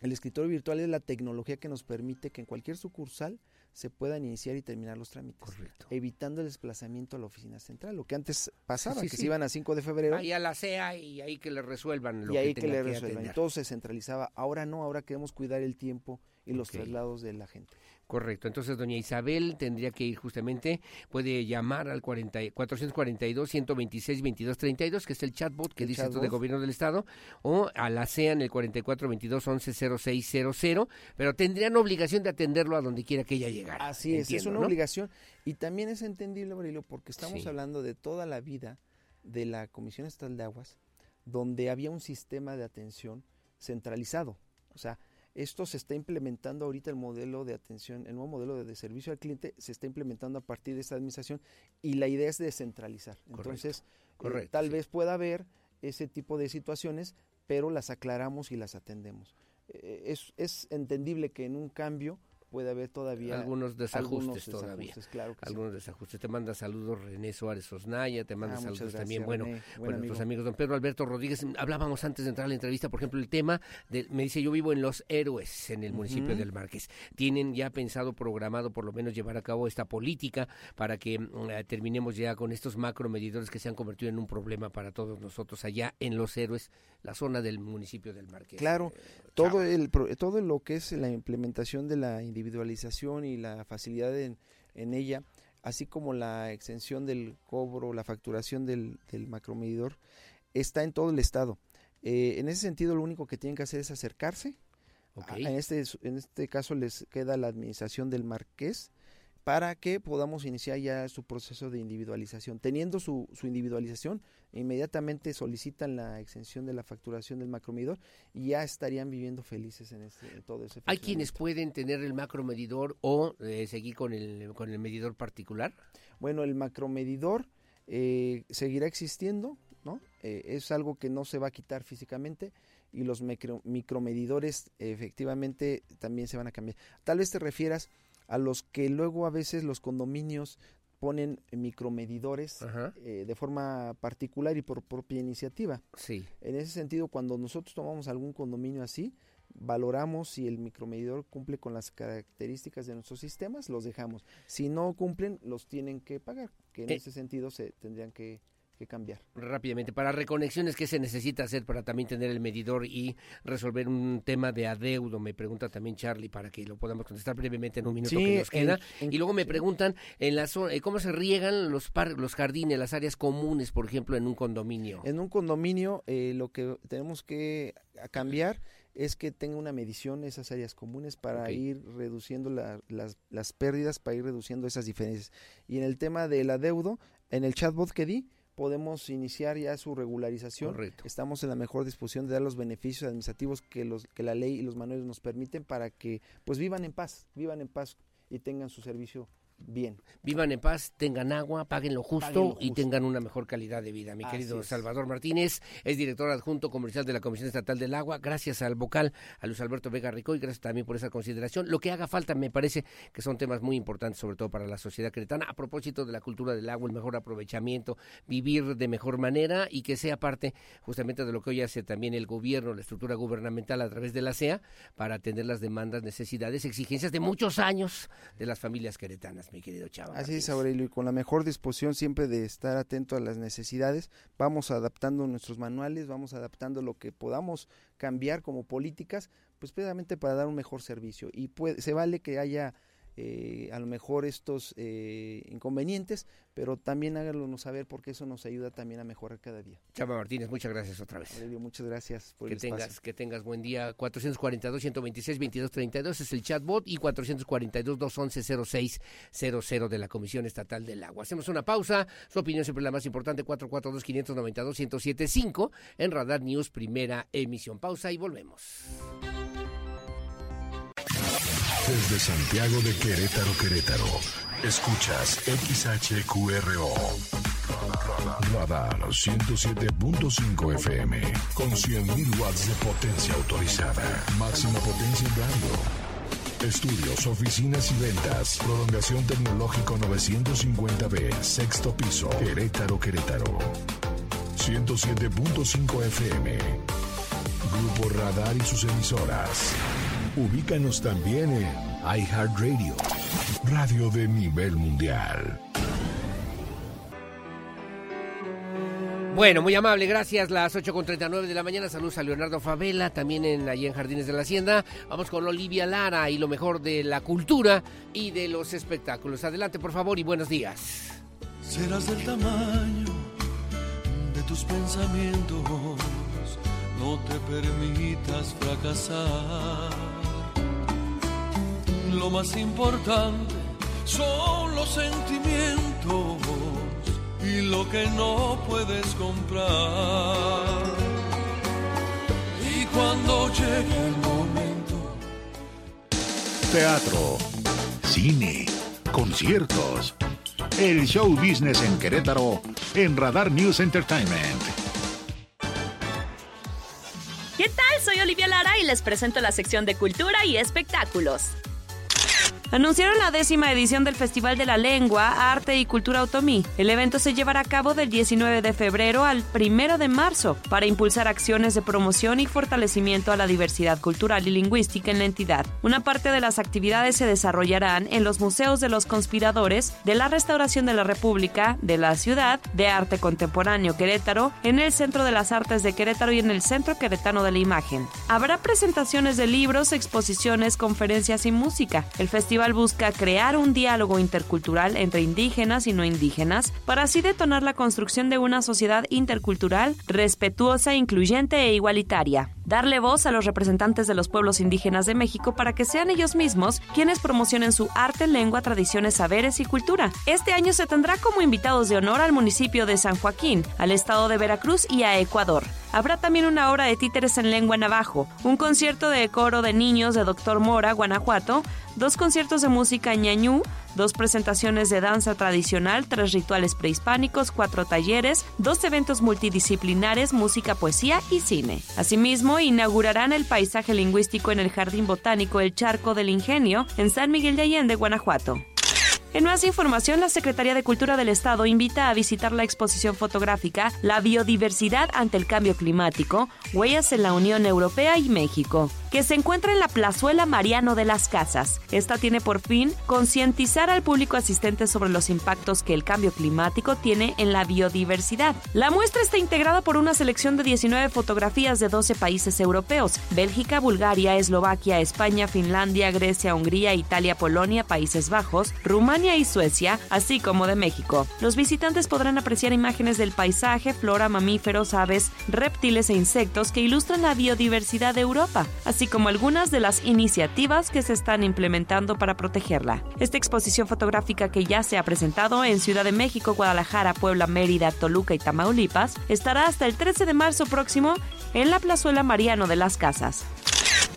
El escritorio virtual es la tecnología que nos permite que en cualquier sucursal se puedan iniciar y terminar los trámites. Correcto. Evitando el desplazamiento a la oficina central, lo que antes pasaba, que se iban a 5 de febrero. Ahí a la CEA y ahí que le resuelvan lo que tengan que atender. Entonces se centralizaba. Ahora no, ahora queremos cuidar el tiempo y los traslados de la gente. Correcto, entonces doña Isabel tendría que ir justamente, puede llamar al 442-126-2232, que es el chatbot que dice esto del gobierno del estado, o a la CEA en el 4422-110600, pero tendrían obligación de atenderlo a donde quiera que ella llegara. Así es, entiendo, es una obligación, y también es entendible, Aurelio, porque estamos hablando de toda la vida de la Comisión Estatal de Aguas, donde había un sistema de atención centralizado, o sea, esto se está implementando ahorita, el modelo de atención, el nuevo modelo de servicio al cliente se está implementando a partir de esta administración y la idea es descentralizar. Correcto. Entonces, tal vez pueda haber ese tipo de situaciones, pero las aclaramos y las atendemos. Es entendible que en un cambio puede haber todavía algunos desajustes, claro que algunos desajustes. Te manda saludos René Suárez Osnaya, te manda saludos gracias, también, René, bueno, nuestros amigos don Pedro Alberto Rodríguez. Hablábamos antes de entrar a la entrevista, por ejemplo, el tema de, me dice, yo vivo en Los Héroes, en el municipio del Marqués. Tienen ya pensado, programado, por lo menos llevar a cabo esta política para que terminemos ya con estos macromedidores que se han convertido en un problema para todos nosotros allá en Los Héroes, la zona del municipio del Marqués. Claro, todo lo que es la implementación de la individualización y la facilidad en ella, así como la exención del cobro, la facturación del macromedidor, está en todo el estado. En ese sentido, lo único que tienen que hacer es acercarse. Okay. En este caso les queda la administración del Marqués para que podamos iniciar ya su proceso de individualización. Teniendo su individualización, inmediatamente solicitan la exención de la facturación del macromedidor y ya estarían viviendo felices en todo ese. ¿Hay quienes pueden tener el macromedidor o seguir con el medidor particular? Bueno, el macromedidor seguirá existiendo, ¿no? Es algo que no se va a quitar físicamente. Y los micromedidores efectivamente también se van a cambiar. Tal vez te refieras a los que luego a veces los condominios ponen micromedidores de forma particular y por propia iniciativa. Sí. En ese sentido, cuando nosotros tomamos algún condominio así, valoramos si el micromedidor cumple con las características de nuestros sistemas, los dejamos. Si no cumplen, los tienen que pagar, que en ese sentido se tendrían que cambiar. Rápidamente, para reconexiones, ¿qué se necesita hacer para también tener el medidor y resolver un tema de adeudo? Me pregunta también Charlie, para que lo podamos contestar brevemente en un minuto que nos queda. Y luego me preguntan en la zona, ¿cómo se riegan los jardines, las áreas comunes, por ejemplo, en un condominio? En un condominio lo que tenemos que cambiar es que tenga una medición esas áreas comunes para ir reduciendo las pérdidas, para ir reduciendo esas diferencias. Y en el tema del adeudo, en el chatbot que di, podemos iniciar ya su regularización. Correcto. Estamos en la mejor disposición de dar los beneficios administrativos que la ley y los manuales nos permiten para que pues vivan en paz y tengan su servicio bien. Vivan en paz, tengan agua, paguen lo justo y tengan una mejor calidad de vida. Mi querido Salvador Martínez es director adjunto comercial de la Comisión Estatal del Agua. Gracias al vocal, a Luis Alberto Vega Rico, y gracias también por esa consideración. Lo que haga falta, me parece que son temas muy importantes, sobre todo para la sociedad queretana, a propósito de la cultura del agua, el mejor aprovechamiento, vivir de mejor manera y que sea parte justamente de lo que hoy hace también el gobierno, la estructura gubernamental a través de la CEA, para atender las demandas, necesidades, exigencias de muchos años de las familias queretanas. Mi querido Chava. Así es, Aurelio, y con la mejor disposición siempre de estar atento a las necesidades, vamos adaptando nuestros manuales, vamos adaptando lo que podamos cambiar como políticas, pues precisamente para dar un mejor servicio, y se vale que haya a lo mejor estos inconvenientes, pero también háganos saber porque eso nos ayuda también a mejorar cada día. Chava Martínez, muchas gracias otra vez. Aurelio, muchas gracias por el espacio. Que tengas buen día. 442-126-2232 es el chatbot y 442-211-0600 de la Comisión Estatal del Agua. Hacemos una pausa. Su opinión siempre la más importante, 442-592-1075 en Radar News, primera emisión. Pausa y volvemos. Desde Santiago de Querétaro, escuchas XHQRO, Radar 107.5 FM, con 100.000 watts de potencia autorizada, máxima potencia en radio, estudios, oficinas y ventas, prolongación tecnológico 950B, sexto piso, Querétaro, 107.5 FM, Grupo Radar y sus emisoras. Ubícanos también en iHeartRadio, radio de nivel mundial. Bueno, muy amable, gracias. Las 8:39 de la mañana. Saludos a Leonardo Favela, también allí en Jardines de la Hacienda. Vamos con Olivia Lara y lo mejor de la cultura y de los espectáculos. Adelante, por favor, y buenos días. Serás del tamaño de tus pensamientos. No te permitas fracasar. Lo más importante son los sentimientos y lo que no puedes comprar. Y cuando llegue el momento... Teatro, cine, conciertos. El show business en Querétaro en Radar News Entertainment. ¿Qué tal? Soy Olivia Lara y les presento la sección de Cultura y Espectáculos. Anunciaron la 10ª edición del Festival de la Lengua, Arte y Cultura Otomí. El evento se llevará a cabo del 19 de febrero al 1 de marzo para impulsar acciones de promoción y fortalecimiento a la diversidad cultural y lingüística en la entidad. Una parte de las actividades se desarrollarán en los museos de los conspiradores, de la Restauración de la República, de la Ciudad, de Arte Contemporáneo Querétaro, en el Centro de las Artes de Querétaro y en el Centro Querétano de la Imagen. Habrá presentaciones de libros, exposiciones, conferencias y música. El festival busca crear un diálogo intercultural entre indígenas y no indígenas para así detonar la construcción de una sociedad intercultural, respetuosa, incluyente e igualitaria. Darle voz a los representantes de los pueblos indígenas de México para que sean ellos mismos quienes promocionen su arte, lengua, tradiciones, saberes y cultura. Este año se tendrá como invitados de honor al municipio de San Joaquín, al estado de Veracruz y a Ecuador. Habrá también una obra de títeres en lengua navajo, un concierto de coro de niños de Doctor Mora, Guanajuato, 2 conciertos de música ñañú, 2 presentaciones de danza tradicional, 3 rituales prehispánicos, 4 talleres, 2 eventos multidisciplinares, música, poesía y cine. Asimismo, inaugurarán el paisaje lingüístico en el Jardín Botánico El Charco del Ingenio, en San Miguel de Allende, Guanajuato. En más información, la Secretaría de Cultura del Estado invita a visitar la exposición fotográfica La biodiversidad ante el cambio climático, huellas en la Unión Europea y México, que se encuentra en la Plazuela Mariano de las Casas. Esta tiene por fin concientizar al público asistente sobre los impactos que el cambio climático tiene en la biodiversidad. La muestra está integrada por una selección de 19 fotografías de 12 países europeos: Bélgica, Bulgaria, Eslovaquia, España, Finlandia, Grecia, Hungría, Italia, Polonia, Países Bajos, Rumania y Suecia, así como de México. Los visitantes podrán apreciar imágenes del paisaje, flora, mamíferos, aves, reptiles e insectos que ilustran la biodiversidad de Europa, así como algunas de las iniciativas que se están implementando para protegerla. Esta exposición fotográfica, que ya se ha presentado en Ciudad de México, Guadalajara, Puebla, Mérida, Toluca y Tamaulipas, estará hasta el 13 de marzo próximo en la Plazuela Mariano de las Casas.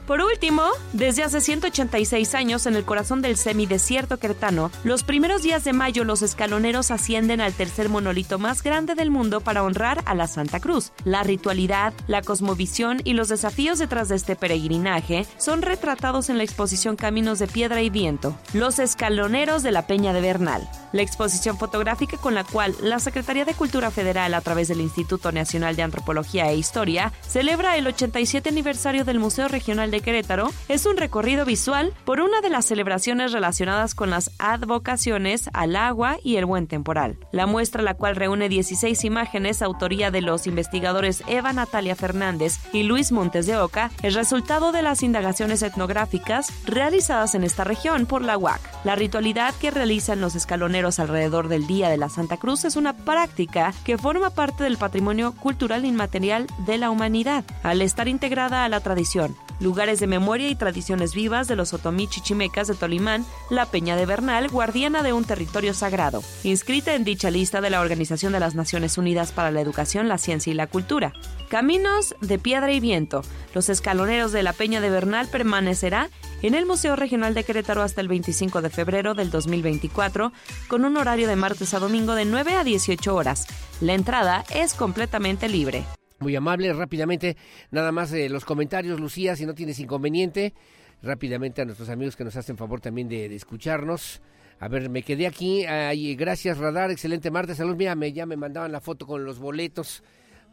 Por último, desde hace 186 años, en el corazón del semidesierto queretano, los primeros días de mayo los escaloneros ascienden al tercer monolito más grande del mundo para honrar a la Santa Cruz. La ritualidad, la cosmovisión y los desafíos detrás de este peregrinaje son retratados en la exposición Caminos de Piedra y Viento, los escaloneros de la Peña de Bernal. La exposición fotográfica, con la cual la Secretaría de Cultura Federal, a través del Instituto Nacional de Antropología e Historia, celebra el 87 aniversario del Museo Regional de Querétaro es un recorrido visual por una de las celebraciones relacionadas con las advocaciones al agua y el buen temporal. La muestra, la cual reúne 16 imágenes, autoría de los investigadores Eva Natalia Fernández y Luis Montes de Oca, es resultado de las indagaciones etnográficas realizadas en esta región por la UAC. La ritualidad que realizan los escaloneros alrededor del Día de la Santa Cruz es una práctica que forma parte del patrimonio cultural inmaterial de la humanidad, al estar integrada a la tradición, lugares de memoria y tradiciones vivas de los otomí chichimecas de Tolimán, la Peña de Bernal, guardiana de un territorio sagrado, inscrita en dicha lista de la Organización de las Naciones Unidas para la Educación, la Ciencia y la Cultura. Caminos de piedra y viento. Los escaloneros de la Peña de Bernal permanecerá en el Museo Regional de Querétaro hasta el 25 de febrero del 2024, con un horario de martes a domingo de 9 a 18 horas. La entrada es completamente libre. Muy amable, rápidamente, nada más los comentarios, Lucía, si no tienes inconveniente, rápidamente a nuestros amigos que nos hacen favor también de escucharnos. A ver, me quedé aquí, ay, gracias Radar, excelente martes, saludos, mira, ya me mandaban la foto con los boletos,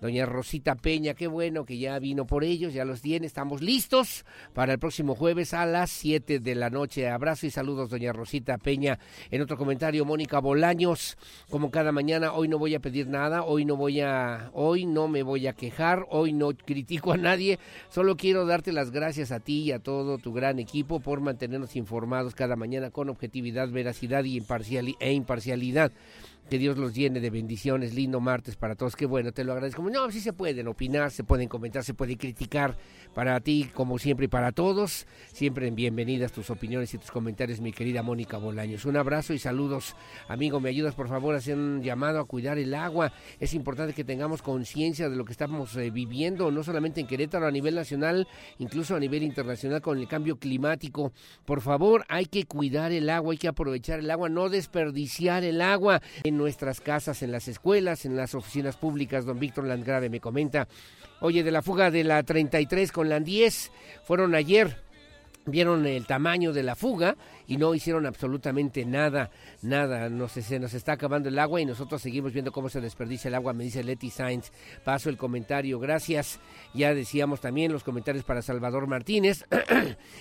doña Rosita Peña, qué bueno que ya vino por ellos, ya los tiene, estamos listos para el próximo jueves a las 7 de la noche, abrazo y saludos doña Rosita Peña. En otro comentario, Mónica Bolaños, como cada mañana, hoy no voy a pedir nada, hoy no me voy a quejar, hoy no critico a nadie, solo quiero darte las gracias a ti y a todo tu gran equipo por mantenernos informados cada mañana con objetividad, veracidad e imparcialidad. Que Dios los llene de bendiciones, lindo martes para todos, qué bueno, te lo agradezco. No, sí se pueden opinar, se pueden comentar, se pueden criticar, para ti como siempre y para todos, siempre bienvenidas tus opiniones y tus comentarios, mi querida Mónica Bolaños. Un abrazo y saludos, amigo, me ayudas por favor a hacer un llamado a cuidar el agua, es importante que tengamos conciencia de lo que estamos viviendo, no solamente en Querétaro, a nivel nacional, incluso a nivel internacional con el cambio climático. Por favor, hay que cuidar el agua, hay que aprovechar el agua, no desperdiciar el agua, en nuestras casas, en las escuelas, en las oficinas públicas. Don Víctor Landgrave me comenta, oye, de la fuga de la 33 con la 10, fueron ayer, vieron el tamaño de la fuga y no hicieron absolutamente nada, se nos está acabando el agua y nosotros seguimos viendo cómo se desperdicia el agua, me dice Leti Sainz. Paso el comentario, gracias. Ya decíamos también los comentarios para Salvador Martínez,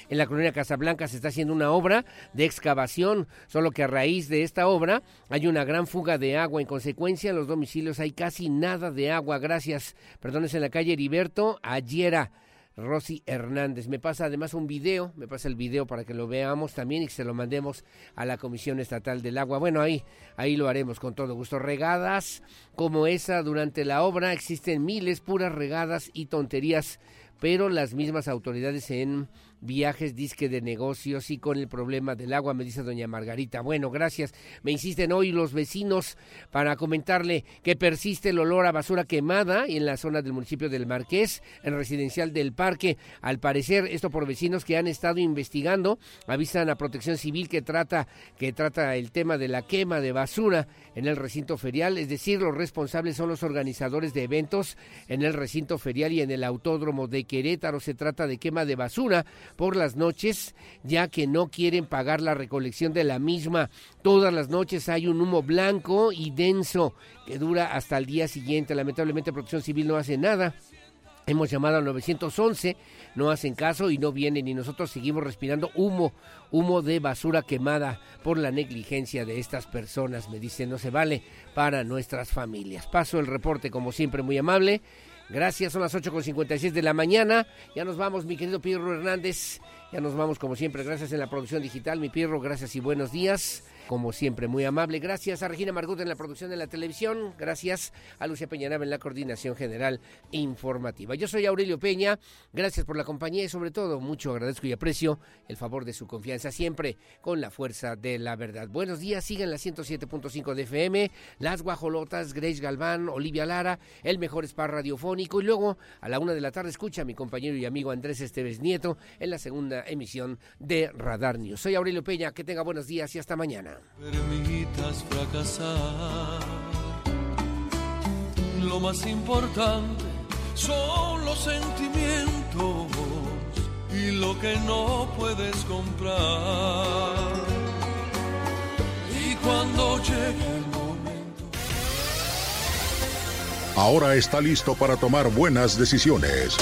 en la colonia Casablanca se está haciendo una obra de excavación, solo que a raíz de esta obra hay una gran fuga de agua, en consecuencia en los domicilios hay casi nada de agua, gracias. Perdón, es en la calle Heriberto Ayera, Rosy Hernández. Me pasa además un video, me pasa el video para que lo veamos también y que se lo mandemos a la Comisión Estatal del Agua. Bueno, ahí lo haremos con todo gusto. Regadas como esa durante la obra, existen miles, puras regadas y tonterías, pero las mismas autoridades en viajes, disque de negocios y con el problema del agua, me dice doña Margarita. Bueno, gracias. Me insisten hoy los vecinos para comentarle que persiste el olor a basura quemada en la zona del municipio del Marqués, en Residencial del Parque. Al parecer, esto por vecinos que han estado investigando, avisan a Protección Civil que trata el tema de la quema de basura en el recinto ferial, es decir, los responsables son los organizadores de eventos en el recinto ferial y en el Autódromo de Querétaro. Se trata de quema de basura por las noches, ya que no quieren pagar la recolección de la misma. Todas las noches hay un humo blanco y denso que dura hasta el día siguiente. Lamentablemente, Protección Civil no hace nada. Hemos llamado al 911, no hacen caso y no vienen, y nosotros seguimos respirando humo de basura quemada por la negligencia de estas personas, me dicen, no se vale para nuestras familias. Paso el reporte, como siempre, muy amable. Gracias, son las 8:56 de la mañana. Ya nos vamos, mi querido Pirro Hernández. Ya nos vamos, como siempre. Gracias en la producción digital, mi Pirro. Gracias y buenos días. Como siempre, muy amable. Gracias a Regina Mardut en la producción de la televisión. Gracias a Lucía Peña Nave en la coordinación general informativa. Yo soy Aurelio Peña. Gracias por la compañía y, sobre todo, mucho agradezco y aprecio el favor de su confianza, siempre con la fuerza de la verdad. Buenos días. Sigan la 107.5 de FM, Las Guajolotas, Grace Galván, Olivia Lara, el mejor spa radiofónico. Y luego a la 1:00 p.m. escucha a mi compañero y amigo Andrés Esteves Nieto en la segunda emisión de Radar News. Soy Aurelio Peña, que tenga buenos días y hasta mañana. Permitas fracasar. Lo más importante son los sentimientos y lo que no puedes comprar. Y cuando llegue. Ahora está listo para tomar buenas decisiones.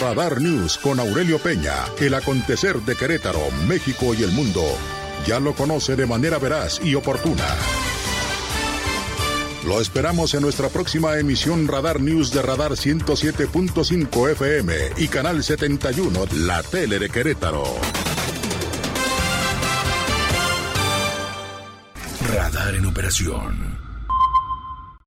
Radar News con Aurelio Peña, el acontecer de Querétaro, México y el mundo, ya lo conoce de manera veraz y oportuna. Lo esperamos en nuestra próxima emisión Radar News de Radar 107.5 FM y Canal 71, la tele de Querétaro. Radar en operación.